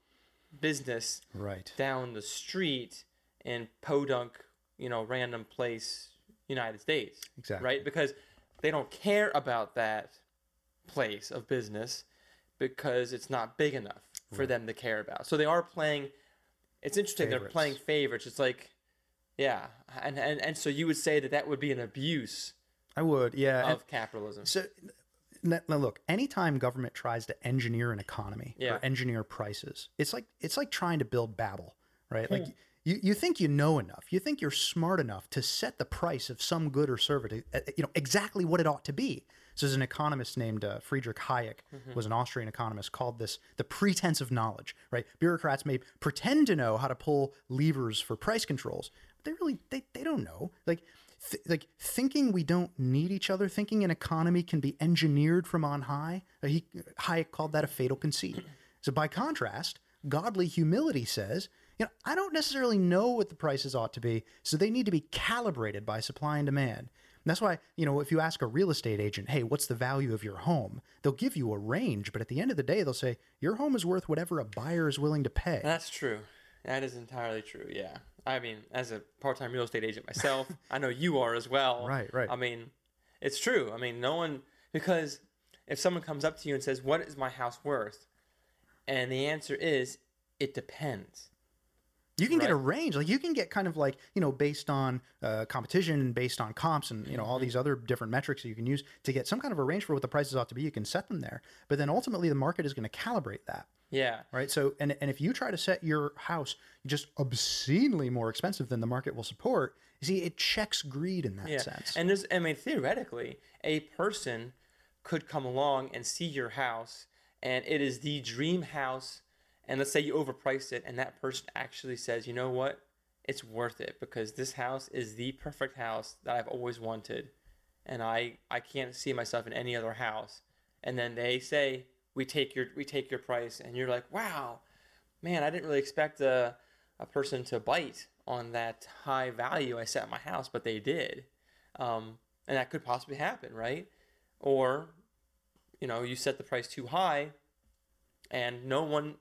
business right. down the street in Podunk, you know, random place, United States. Exactly. Right? Because they don't care about that place of business because it's not big enough for right. them to care about. So they are playing, it's interesting, favorites. They're playing favorites. It's like, yeah. And, and and so you would say that that would be an abuse I would, yeah. of and capitalism. So now look, anytime government tries to engineer an economy yeah. or engineer prices, it's like it's like trying to build Babel, right? Hmm. Like you, you think you know enough. You think you're smart enough to set the price of some good or service, you know, exactly what it ought to be. So there's an economist named uh, Friedrich Hayek, mm-hmm. was an Austrian economist, called this the pretense of knowledge, right? Bureaucrats may pretend to know how to pull levers for price controls, but they really, they, they don't know. Like, th- like thinking we don't need each other, thinking an economy can be engineered from on high, uh, he, Hayek called that a fatal conceit. So by contrast, godly humility says, you know, I don't necessarily know what the prices ought to be, so they need to be calibrated by supply and demand. And that's why, you know, if you ask a real estate agent, hey, what's the value of your home? They'll give you a range, but at the end of the day, they'll say, your home is worth whatever a buyer is willing to pay. That's true. That is entirely true, yeah. I mean, as a part-time real estate agent myself, I know you are as well. Right, right. I mean, it's true. I mean, no one, because if someone comes up to you and says, what is my house worth? And the answer is, it depends. You can right. get a range, like you can get kind of like, you know, based on uh, competition and based on comps and, you know, all these other different metrics that you can use to get some kind of a range for what the prices ought to be. You can set them there, but then ultimately the market is going to calibrate that. Yeah. Right. So, and, and if you try to set your house just obscenely more expensive than the market will support, you see, it checks greed in that yeah. sense. And there's, I mean, theoretically, a person could come along and see your house and it is the dream house. And let's say you overpriced it and that person actually says, you know what, it's worth it because this house is the perfect house that I've always wanted and I, I can't see myself in any other house. And then they say, we take your we take your price and you're like, wow, man, I didn't really expect a, a person to bite on that high value I set in my house, but they did. Um, and that could possibly happen, right? Or, you know, you set the price too high and no one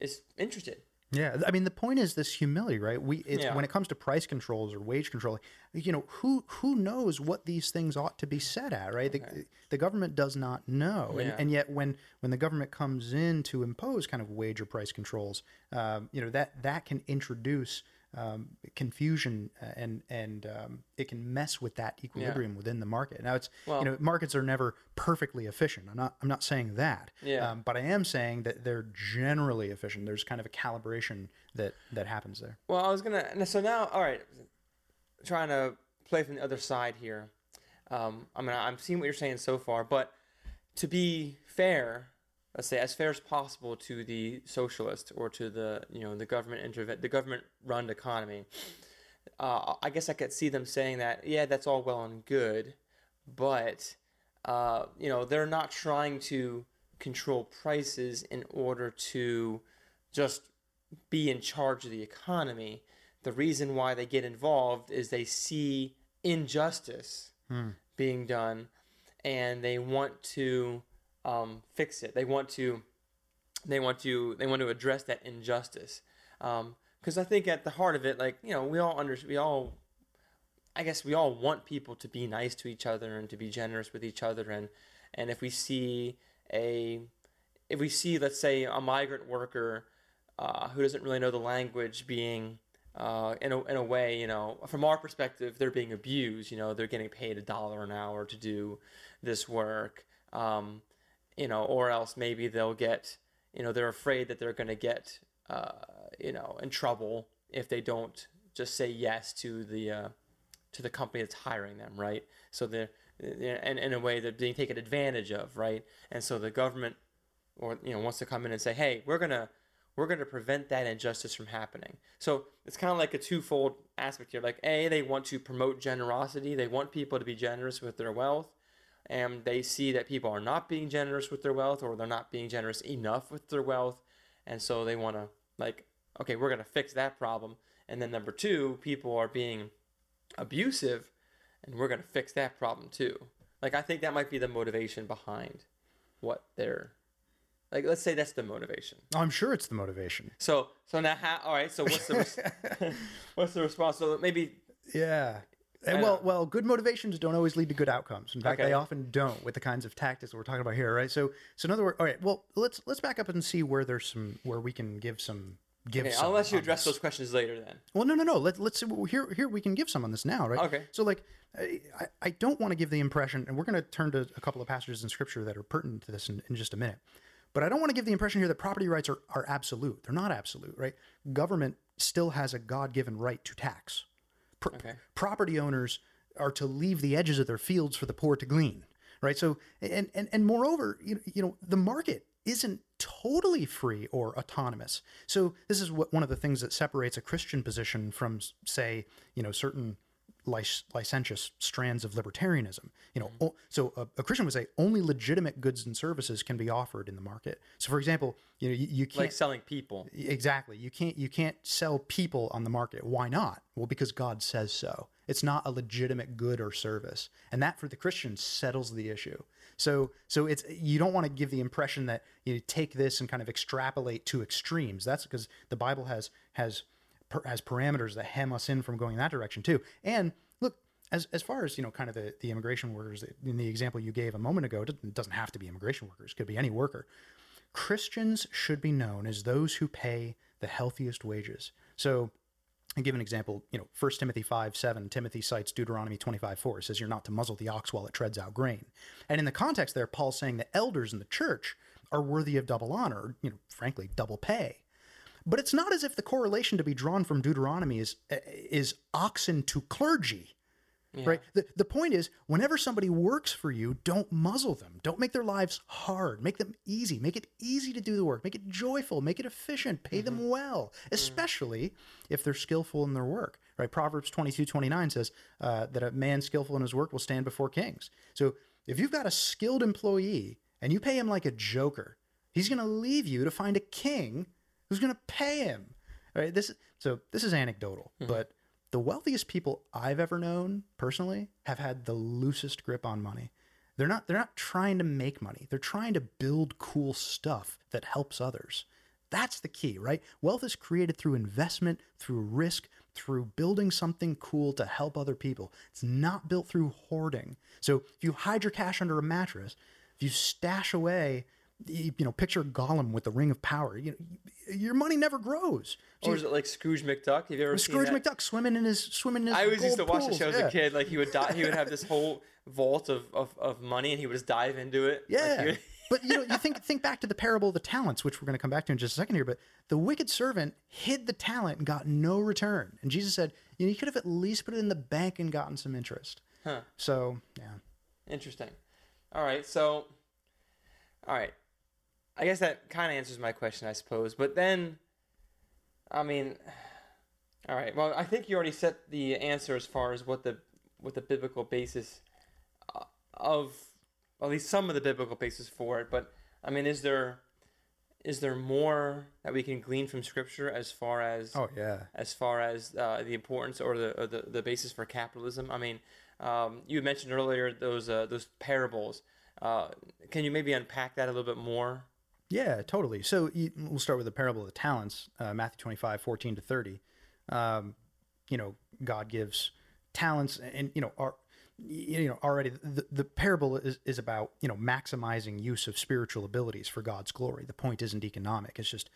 is interested. Yeah, I mean the point is this humility, right? We it's, yeah. when it comes to price controls or wage control, you know, who who knows what these things ought to be set at, right? Okay. The, the government does not know, yeah. and, and yet when when the government comes in to impose kind of wage or price controls, um, you know that that can introduce um, confusion and and um, it can mess with that equilibrium yeah. within the market. Now it's well, you know markets are never perfectly efficient. I'm not I'm not saying that, yeah. um, but I am saying that they're generally efficient. There's kind of a calibration that that happens there. Well, I was gonna so now all right trying to play from the other side here. um I mean, I'm seeing what you're saying so far, but to be fair, let's say as fair as possible to the socialist or to the you know the government interve- the government run economy, uh I guess I could see them saying that yeah that's all well and good, but uh you know they're not trying to control prices in order to just be in charge of the economy. The reason why they get involved is they see injustice mm. being done and they want to um, fix it. They want to they want to they want to address that injustice. Um, because I think at the heart of it, like, you know, we all under we all I guess we all want people to be nice to each other and to be generous with each other, and and if we see a if we see let's say a migrant worker Uh, who doesn't really know the language being, uh, in a in a way, you know, from our perspective, they're being abused. You know, they're getting paid a dollar an hour to do this work, um, you know, or else maybe they'll get, you know, they're afraid that they're going to get, uh, you know, in trouble if they don't just say yes to the uh, to the company that's hiring them, right? So they're, and in a way, they're being taken advantage of, right? And so the government, or you know, wants to come in and say, hey, we're gonna We're going to prevent that injustice from happening. So it's kind of like a twofold aspect here. Like, A, they want to promote generosity. They want people to be generous with their wealth. And they see that people are not being generous with their wealth, or they're not being generous enough with their wealth. And so they want to, like, okay, we're going to fix that problem. And then number two, people are being abusive. and we're going to fix that problem too. Like, I think that might be the motivation behind what they're... Like, let's say that's the motivation. Oh, I'm sure it's the motivation. So, so now, how, all right. So, what's the res- what's the response? So maybe, yeah. And well, well, good motivations don't always lead to good outcomes. In fact, okay. They often don't, with the kinds of tactics that we're talking about here, right? So, so in other words, all right. Well, let's let's back up and see where there's some where we can give some give. Okay, some unless you address this. Those questions later, then. Well, no, no, no. Let let's here here we can give some on this now, right? Okay. So, like, I I don't want to give the impression, and we're going to turn to a couple of passages in Scripture that are pertinent to this in, in just a minute. But I don't want to give the impression here that property rights are, are absolute. They're not absolute, right? Government still has a God-given right to tax. Pro- okay. Property owners are to leave the edges of their fields for the poor to glean, right? So, and and and moreover, you, you know, the market isn't totally free or autonomous. So this is what, one of the things that separates a Christian position from, say, you know, certain Lic- licentious strands of libertarianism. You know, mm-hmm. o- so a, a Christian would say only legitimate goods and services can be offered in the market. So, for example, you know, you, you can't like selling people. Exactly, you can't you can't sell people on the market. Why not? Well, because God says so. It's not a legitimate good or service, and that for the Christian settles the issue. So, so it's you don't want to give the impression that you take this and kind of extrapolate to extremes. That's because the Bible has has. has parameters that hem us in from going in that direction too. And look, as as far as, you know, kind of the, the immigration workers, in the example you gave a moment ago, it doesn't have to be immigration workers, it could be any worker. Christians should be known as those who pay the healthiest wages. So I give an example, you know, First Timothy five seven, Timothy cites Deuteronomy twenty-five four, says you're not to muzzle the ox while it treads out grain. And in the context there, Paul's saying that elders in the church are worthy of double honor, you know, frankly, double pay. But it's not as if the correlation to be drawn from Deuteronomy is is oxen to clergy, yeah. right? The, the point is, whenever somebody works for you, don't muzzle them. Don't make their lives hard. Make them easy. Make it easy to do the work. Make it joyful. Make it efficient. Pay mm-hmm. them well, especially mm. if they're skillful in their work, right? Proverbs twenty-two twenty-nine says uh, that a man skillful in his work will stand before kings. So if you've got a skilled employee and you pay him like a joker, he's going to leave you to find a king who's going to pay him, all right? This so this is anecdotal, mm-hmm. but the wealthiest people I've ever known personally have had the loosest grip on money. They're not they're not trying to make money. They're trying to build cool stuff that helps others. That's the key, right? Wealth is created through investment, through risk, through building something cool to help other people. It's not built through hoarding. So if you hide your cash under a mattress, if you stash away, you know, picture Gollum with the ring of power. You know, your money never grows. Jeez. Or is it like Scrooge McDuck? Have you ever Scrooge seen that? McDuck swimming in his swimming in his I always used to watch pools. The show as yeah. a kid. Like he would die, he would have this whole vault of, of, of money, and he would just dive into it. Yeah, like but you know, you think think back to the parable of the talents, which we're going to come back to in just a second here. But the wicked servant hid the talent and got no return. And Jesus said, you know, you could have at least put it in the bank and gotten some interest. Huh. So yeah, interesting. All right, so all right. I guess that kind of answers my question, I suppose. But then, I mean, all right. Well, I think you already set the answer as far as what the what the biblical basis of, at least some of the biblical basis for it. But I mean, is there is there more that we can glean from Scripture as far as oh yeah as far as uh, the importance or the, or the the basis for capitalism? I mean, um, you mentioned earlier those uh, those parables. Uh, can you maybe unpack that a little bit more? Yeah, totally. So you, we'll start with the parable of the talents, uh, Matthew twenty-five, fourteen to thirty. Um, you know, God gives talents and, you know, are, you know, already the, the parable is, is about, you know, maximizing use of spiritual abilities for God's glory. The point isn't economic. It's just,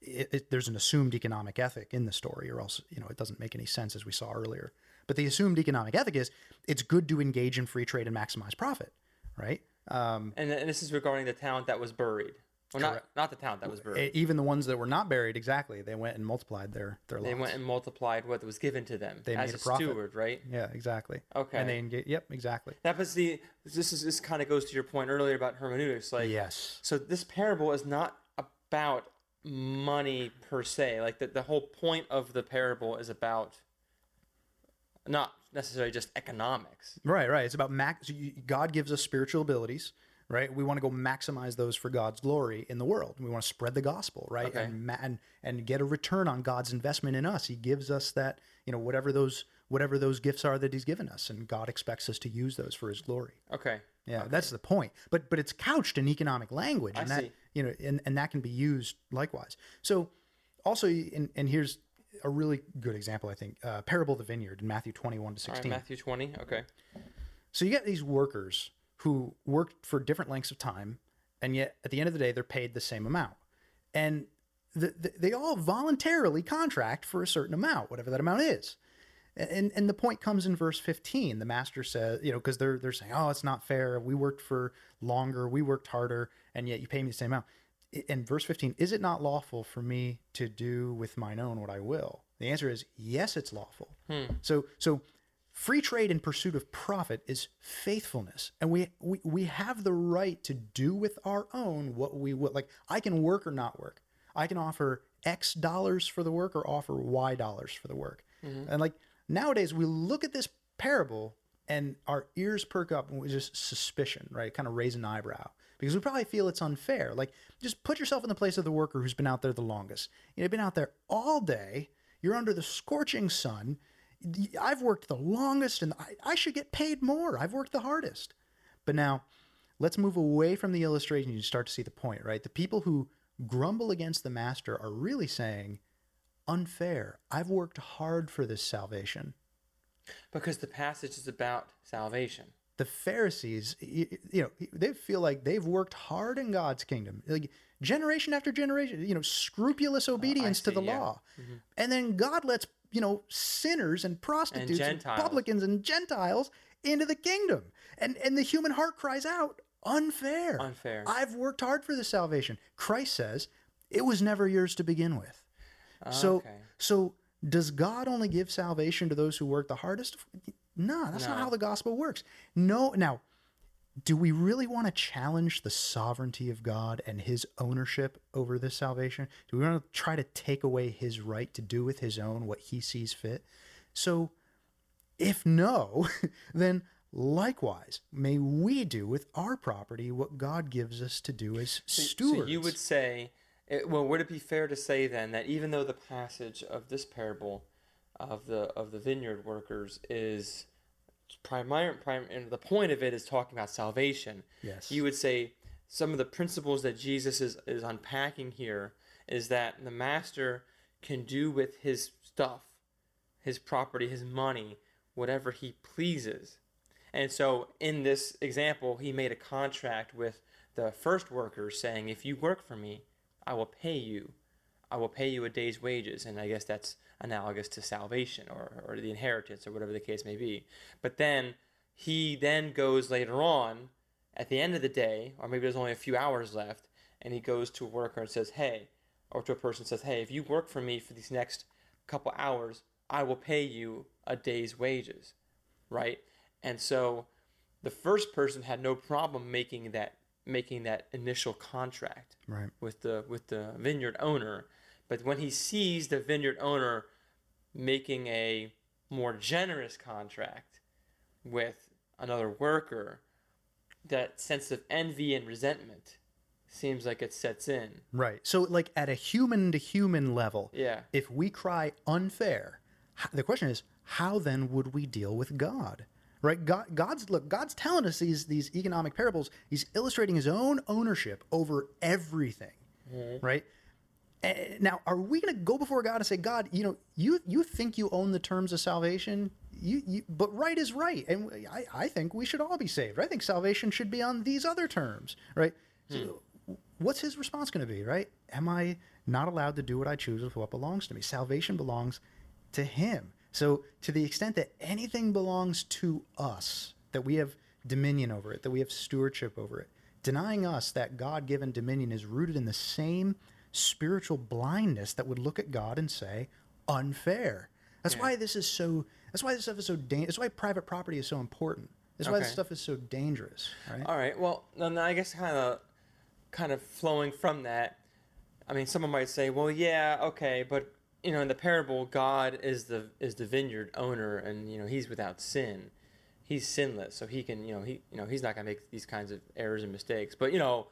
it, it, there's an assumed economic ethic in the story or else, you know, it doesn't make any sense as we saw earlier. But the assumed economic ethic is it's good to engage in free trade and maximize profit, right? Um, and, and this is regarding the talent that was buried. Well, not, not the talent that was buried. Even the ones that were not buried, exactly. They went and multiplied their, their lots. They went and multiplied what was given to them they as made a, a profit. Steward, right? Yeah, exactly. Okay. And they engage, yep, exactly. That was the, this is this kind of goes to your point earlier about hermeneutics. Like, yes. So this parable is not about money per se. Like the, the whole point of the parable is about not necessarily just economics. Right, right. It's about max. So you, God gives us spiritual abilities. Right, we want to go maximize those for God's glory in the world. We want to spread the gospel, right, okay. and, and and get a return on God's investment in us. He gives us that, you know, whatever those whatever those gifts are that he's given us, and God expects us to use those for his glory. Okay. Yeah, okay. That's the point. But but it's couched in economic language, and I that see. you know, and, and that can be used likewise. So also, and, and here's a really good example, I think, uh, parable of the vineyard in Matthew twenty-one to sixteen. All right, Matthew twenty, okay. So you get these workers who worked for different lengths of time, and yet at the end of the day, they're paid the same amount. And the, the, they all voluntarily contract for a certain amount, whatever that amount is. And and the point comes in verse fifteen. The master says, you know, because they're they're saying, oh, it's not fair. We worked for longer. We worked harder. And yet you pay me the same amount. In verse fifteen, is it not lawful for me to do with mine own what I will? The answer is, yes, it's lawful. Hmm. So so free trade in pursuit of profit is faithfulness. And we, we, we have the right to do with our own what we will. Like, I can work or not work. I can offer X dollars for the work or offer Y dollars for the work. Mm-hmm. And like, nowadays, we look at this parable and our ears perk up and we just suspicion, right? Kind of raise an eyebrow because we probably feel it's unfair. Like, just put yourself in the place of the worker who's been out there the longest. You know, been out there all day. You're under the scorching sun. I've worked the longest and I, I should get paid more. I've worked the hardest. But now let's move away from the illustration and you start to see the point, right? The people who grumble against the master are really saying, unfair. I've worked hard for this salvation. Because the passage is about salvation. The Pharisees, you, you know, they feel like they've worked hard in God's kingdom, like generation after generation, you know, scrupulous obedience uh, I see, to the yeah. law. Mm-hmm. And then God lets, you know, sinners and prostitutes and, and publicans and Gentiles into the kingdom. And and the human heart cries out, unfair. Unfair. I've worked hard for this salvation. Christ says, it was never yours to begin with. So, okay. so does God only give salvation to those who work the hardest? No, that's no. not how the gospel works. No. Now, do we really want to challenge the sovereignty of God and his ownership over this salvation? Do we want to try to take away his right to do with his own what he sees fit? So if no, then likewise, may we do with our property what God gives us to do as so, stewards. So you would say... It, well, would it be fair to say then that even though the passage of this parable of the of the vineyard workers is primary, primary, and the point of it is talking about salvation, yes, you would say some of the principles that Jesus is, is unpacking here is that the master can do with his stuff, his property, his money, whatever he pleases. And so in this example, he made a contract with the first worker saying, if you work for me, I will pay you. I will pay you a day's wages. And I guess that's analogous to salvation or, or the inheritance or whatever the case may be. But then he then goes later on at the end of the day, or maybe there's only a few hours left, and he goes to a worker and says, hey, or to a person says, hey, if you work for me for these next couple hours, I will pay you a day's wages, right? And so the first person had no problem making that making that initial contract right. with the with the vineyard owner. But when he sees the vineyard owner making a more generous contract with another worker, that sense of envy and resentment seems like it sets in. Right. So like at a human-to-human level, yeah. if we cry unfair, the question is, how then would we deal with God? Right, God, God's look. God's telling us these these economic parables. He's illustrating his own ownership over everything, mm-hmm. right? And now, are we going to go before God and say, God, you know, you you think you own the terms of salvation, you, you but right is right, and I, I think we should all be saved. I think salvation should be on these other terms, right? So hmm. what's his response going to be, right? Am I not allowed to do what I choose with what belongs to me? Salvation belongs to him. So to the extent that anything belongs to us, that we have dominion over it, that we have stewardship over it, denying us that God-given dominion is rooted in the same spiritual blindness that would look at God and say, unfair. That's yeah. why this is so, that's why this stuff is so dangerous. That's why private property is so important. That's okay. why this stuff is so dangerous. Right? All right. Well, then I guess kind of, kind of flowing from that, I mean, someone might say, well, yeah, okay, but you know, in the parable, God is the is the vineyard owner, and you know he's without sin, he's sinless, so he can you know he you know he's not gonna make these kinds of errors and mistakes. But you know,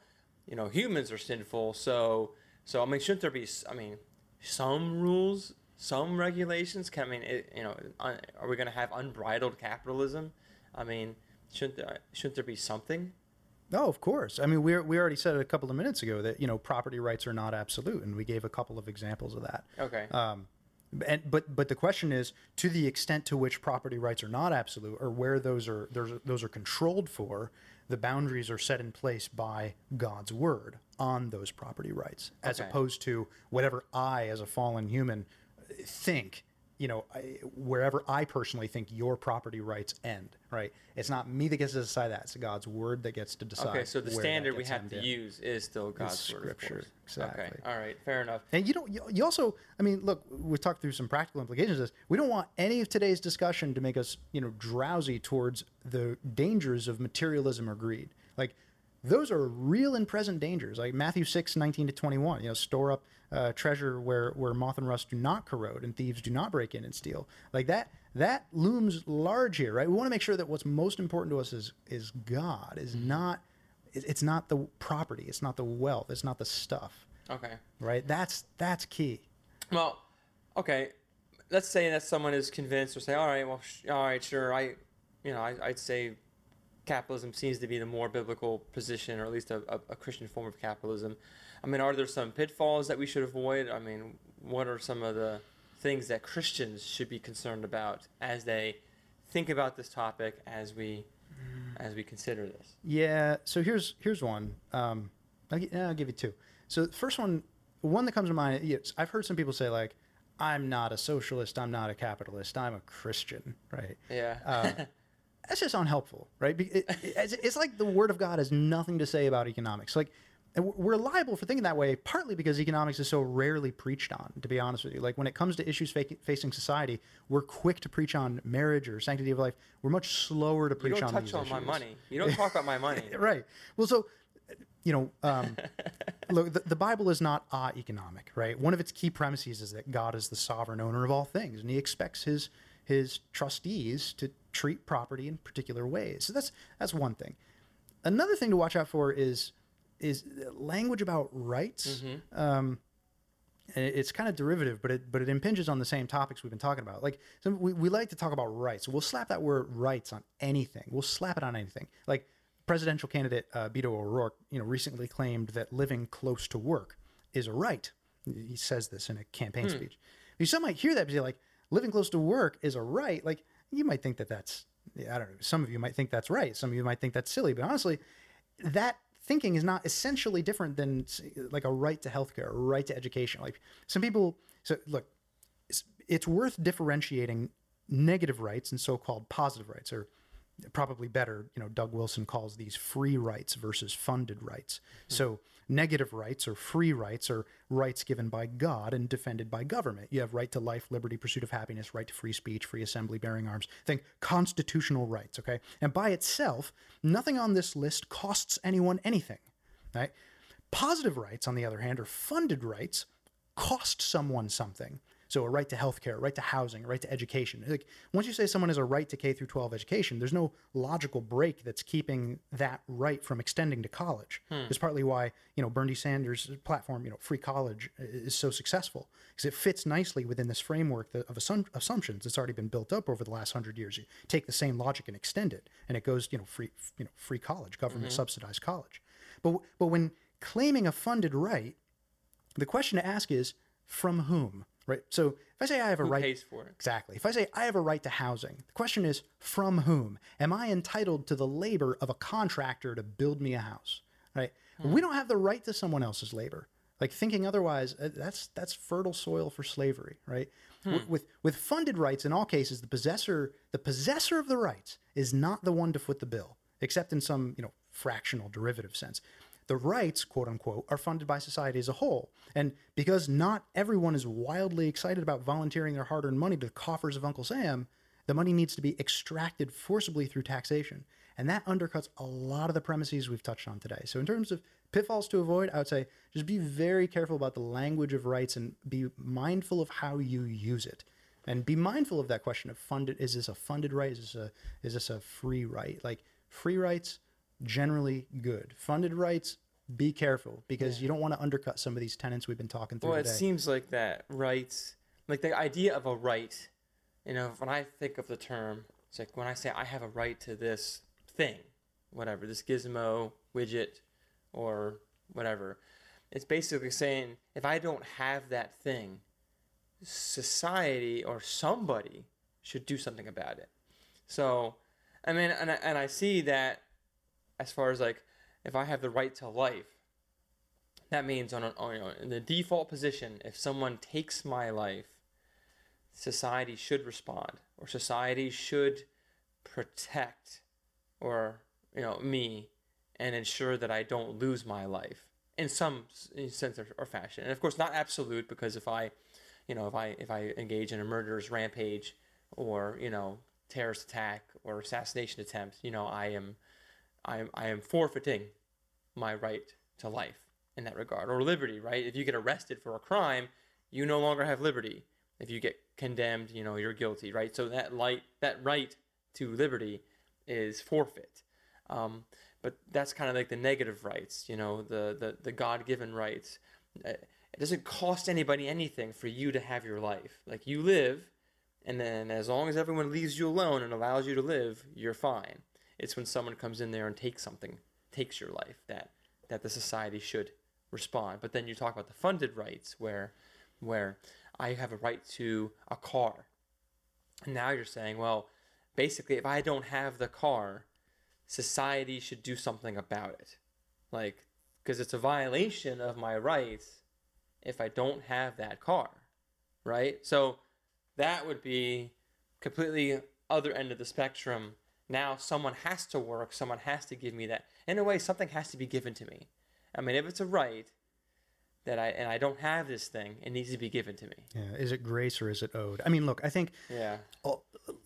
you know humans are sinful, so so I mean, shouldn't there be I mean some rules, some regulations? I mean, it, you know, are we going to have unbridled capitalism? I mean, shouldn't there, shouldn't there be something? No, of course. I mean, we we already said it a couple of minutes ago that, you know, property rights are not absolute, and we gave a couple of examples of that. Okay. Um, and but but the question is, to the extent to which property rights are not absolute, or where those are those are, those are controlled for, the boundaries are set in place by God's word on those property rights, as okay. opposed to whatever I, as a fallen human, think. You know, I, wherever I personally think your property rights end, right? It's not me that gets to decide that. It's God's word that gets to decide. Okay, so the standard we have to in. use is still God's scripture, word. Scripture, exactly. Okay, all right, fair enough. And you don't. You also, I mean, look, we talked through some practical implications of this. We don't want any of today's discussion to make us, you know, drowsy towards the dangers of materialism or greed. Like, those are real and present dangers, like Matthew six, nineteen to twenty-one, you know, store up uh, treasure where, where moth and rust do not corrode and thieves do not break in and steal. Like that that looms large here, right? We want to make sure that what's most important to us is is God, is not, it's not the property, it's not the wealth, it's not the stuff. Okay. Right? That's that's key. Well, okay, let's say that someone is convinced or say, all right, well, sh- all right, sure, I, you know, I, I'd say... capitalism seems to be the more biblical position, or at least a, a, a Christian form of capitalism. I mean, are there some pitfalls that we should avoid? I mean, what are some of the things that Christians should be concerned about as they think about this topic, as we as we consider this? Yeah, so here's here's one. Um, I'll, I'll give you two. So the first one, one that comes to mind, yes, I've heard some people say, like, I'm not a socialist, I'm not a capitalist, I'm a Christian, right? Yeah. Uh, that's just unhelpful, right? It, it, it's like the word of God has nothing to say about economics. Like, we're liable for thinking that way, partly because economics is so rarely preached on, to be honest with you. Like, when it comes to issues facing society, we're quick to preach on marriage or sanctity of life. We're much slower to preach on these issues. You don't touch on my money. You don't talk about my money. Right. Well, so... You know, um, look, the, the Bible is not ah economic, right? One of its key premises is that God is the sovereign owner of all things, and He expects His His trustees to treat property in particular ways. So that's that's one thing. Another thing to watch out for is is language about rights. Mm-hmm. Um, it's kind of derivative, but it but it impinges on the same topics we've been talking about. Like, so we we like to talk about rights. We'll slap that word rights on anything. We'll slap it on anything. Like, presidential candidate uh, Beto O'Rourke, you know, recently claimed that living close to work is a right. He says this in a campaign hmm. speech. Some might hear that and be like, living close to work is a right. Like, you might think that that's, I don't know, some of you might think that's right. Some of you might think that's silly. But honestly, that thinking is not essentially different than, like, a right to healthcare, a right to education. Like, some people, so look, it's, it's worth differentiating negative rights and so-called positive rights, or probably better, you know, Doug Wilson calls these free rights versus funded rights. Mm-hmm. So negative rights or free rights are rights given by God and defended by government. You have right to life, liberty, pursuit of happiness, right to free speech, free assembly, bearing arms. Think constitutional rights, okay? And by itself, nothing on this list costs anyone anything, right? Positive rights, on the other hand, or funded rights, cost someone something. So a right to healthcare, a right to housing, a right to education. Like, once you say someone has a right to K through twelve education, there's no logical break that's keeping that right from extending to college. Hmm. It's partly why, you know, Bernie Sanders' platform, you know, free college, is so successful, because it fits nicely within this framework of assumptions that's already been built up over the last hundred years. You take the same logic and extend it, and it goes, you know, free, you know, free college, government subsidized mm-hmm. college. But but when claiming a funded right, the question to ask is, from whom? Right. So if I say I have a right, who pays for it? Exactly. If I say I have a right to housing, the question is, from whom? Am I entitled to the labor of a contractor to build me a house? Right. Hmm. We don't have the right to someone else's labor. Like, thinking otherwise, that's that's fertile soil for slavery. Right. Hmm. With with funded rights, in all cases, the possessor the possessor of the rights is not the one to foot the bill, except in some, you know, fractional derivative sense. The rights, quote unquote, are funded by society as a whole. And because not everyone is wildly excited about volunteering their hard-earned money to the coffers of Uncle Sam, the money needs to be extracted forcibly through taxation. And that undercuts a lot of the premises we've touched on today. So in terms of pitfalls to avoid, I would say just be very careful about the language of rights and be mindful of how you use it. And be mindful of that question of funded, is this a funded right? Is this a, is this a free right? Like, free rights, generally good. Funded rights, be careful, because yeah. you don't want to undercut some of these tenets we've been talking through well, today. Well, it seems like that rights, like the idea of a right, you know, when I think of the term, it's like when I say I have a right to this thing, whatever, this gizmo, widget, or whatever, it's basically saying if I don't have that thing, society or somebody should do something about it. So, I mean, and I, and I see that as far as like, if I have the right to life, that means on, an, on you know, in the default position, if someone takes my life, society should respond, or society should protect, or you know, me, and ensure that I don't lose my life in some sense or, or fashion. And of course, not absolute, because if I, you know, if I if I engage in a murderous rampage, or you know, terrorist attack or assassination attempt, you know, I am. I am I am forfeiting my right to life in that regard, or liberty, right? If you get arrested for a crime, you no longer have liberty. If you get condemned, you know, you're guilty, right? So that light, that right to liberty is forfeit. Um, but that's kind of like the negative rights, you know, the, the, the God-given rights. It doesn't cost anybody anything for you to have your life. Like, you live, and then as long as everyone leaves you alone and allows you to live, you're fine. It's when someone comes in there and takes something, takes your life, that that the society should respond. But then you talk about the funded rights, where where I have a right to a car. And now you're saying, well, basically, if I don't have the car, society should do something about it. Like, because it's a violation of my rights if I don't have that car, right? So that would be completely other end of the spectrum. Now someone has to work, someone has to give me that. In a way, something has to be given to me. I mean, if it's a right that I and I don't have this thing, it needs to be given to me. Yeah, is it grace or is it owed? I mean, look, I think. Yeah. I'll,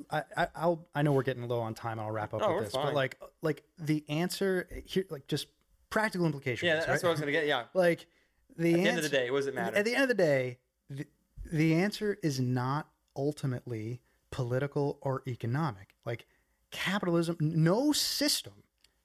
I I'll I know we're getting low on time. And I'll wrap up oh, with we're this, fine. But like like the answer here, like just practical implications. Yeah, that's right? What I was gonna get. Yeah, like the at the answer, end of the day, what does it matter? At the end of the day, the, the answer is not ultimately political or economic. Like. Capitalism, no system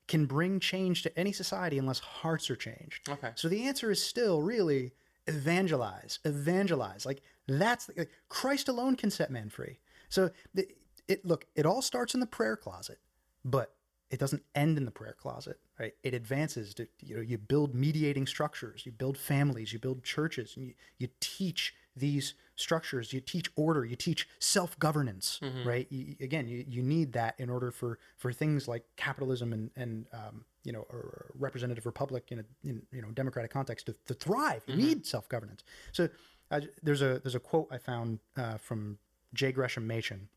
can bring change to any society unless hearts are changed. Okay. So the answer is still really evangelize, evangelize. Like that's the, like Christ alone can set man free. So the, it look, it all starts in the prayer closet, but it doesn't end in the prayer closet, right? It advances to, you know, you build mediating structures, you build families, you build churches, and you, you teach these structures, you teach order, you teach self-governance, mm-hmm. right? You, again, you, you need that in order for, for things like capitalism and, and um, you know, a representative republic in a in, you know, democratic context to, to thrive. You mm-hmm. need self-governance. So uh, there's a there's a quote I found uh, from J. Gresham Machen.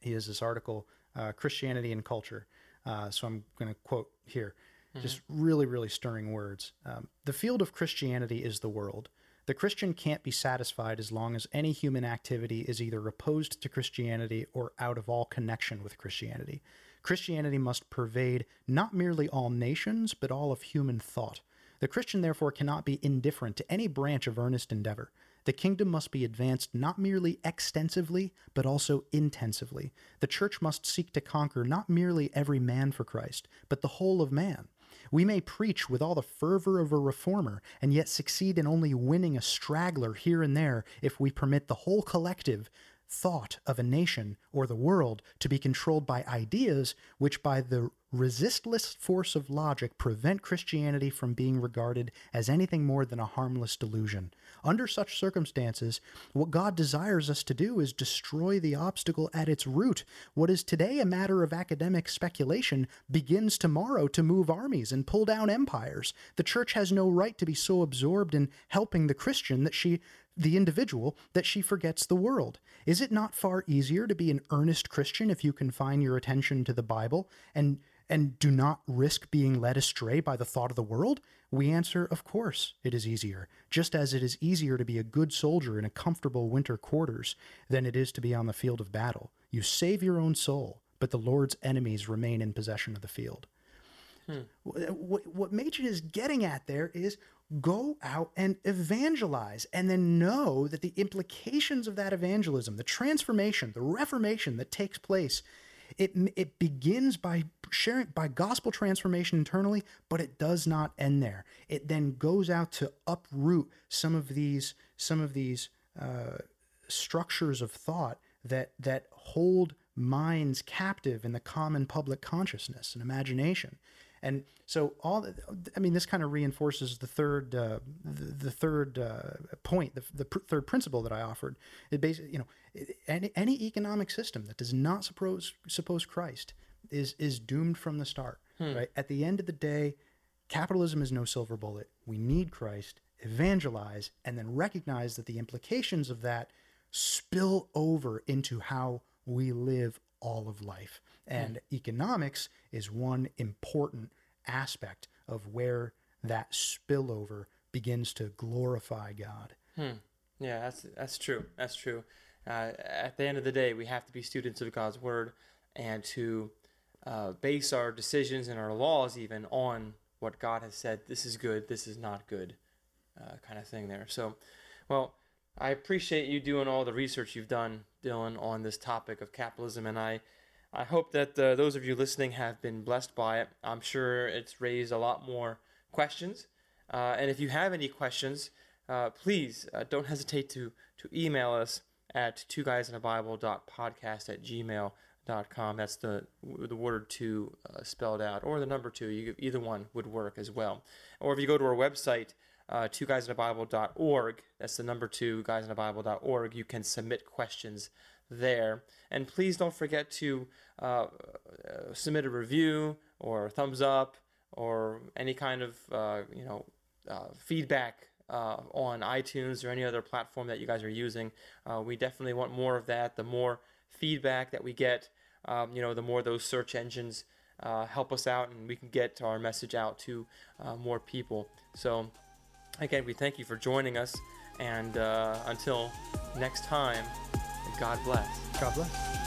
He has this article, uh, Christianity and Culture. Uh, so I'm going to quote here, mm-hmm. just really, really stirring words. Um, the field of Christianity is the world. The Christian can't be satisfied as long as any human activity is either opposed to Christianity or out of all connection with Christianity. Christianity must pervade not merely all nations, but all of human thought. The Christian, therefore, cannot be indifferent to any branch of earnest endeavor. The kingdom must be advanced not merely extensively, but also intensively. The church must seek to conquer not merely every man for Christ, but the whole of man. We may preach with all the fervor of a reformer, and yet succeed in only winning a straggler here and there if we permit the whole collective thought of a nation or the world to be controlled by ideas which by the resistless force of logic prevent Christianity from being regarded as anything more than a harmless delusion. Under such circumstances, what God desires us to do is destroy the obstacle at its root. What is today a matter of academic speculation begins tomorrow to move armies and pull down empires. The church has no right to be so absorbed in helping the Christian that she the individual, that she forgets the world. Is it not far easier to be an earnest Christian if you confine your attention to the Bible and and do not risk being led astray by the thought of the world? We answer, of course, it is easier, just as it is easier to be a good soldier in a comfortable winter quarters than it is to be on the field of battle. You save your own soul, but the Lord's enemies remain in possession of the field. Hmm. What, what Machen is getting at there is go out and evangelize, and then know that the implications of that evangelism, the transformation, the reformation that takes place, it it begins by sharing, by gospel transformation internally, but it does not end there. It then goes out to uproot some of these some of these uh, structures of thought that that hold minds captive in the common public consciousness and imagination. And so all the, I mean, this kind of reinforces the third uh, the, the third uh, point, the, the pr- third principle that I offered. It basically, you know, any, any economic system that does not suppose suppose Christ is is doomed from the start. Hmm. Right? At the end of the day, capitalism is no silver bullet. We need Christ, evangelize, and then recognize that the implications of that spill over into how we live all of life. And mm. economics is one important aspect of where that spillover begins to glorify God. Hmm. Yeah, that's that's true. That's true. Uh, at the end of the day, we have to be students of God's word and to uh, base our decisions and our laws even on what God has said. This is good. This is not good, uh, kind of thing there. So, well, I appreciate you doing all the research you've done, Dylan, on this topic of capitalism, and I, I hope that uh, those of you listening have been blessed by it. I'm sure it's raised a lot more questions, uh, and if you have any questions, uh, please uh, don't hesitate to to email us at two guys in a bible dot podcast at gmail dot com. That's the the word two uh, spelled out, or the number two. You, either one would work as well. Or if you go to our website, Uh, two guys in a bible dot org. That's the number two, guys in a bible dot org. You can submit questions there. And please don't forget to uh, uh, submit a review or a thumbs up or any kind of uh, you know uh, feedback uh, on iTunes or any other platform that you guys are using. Uh, we definitely want more of that. The more feedback that we get, um, you know, the more those search engines uh, help us out, and we can get our message out to uh, more people. So, again, we thank you for joining us, and uh, until next time, God bless. God bless.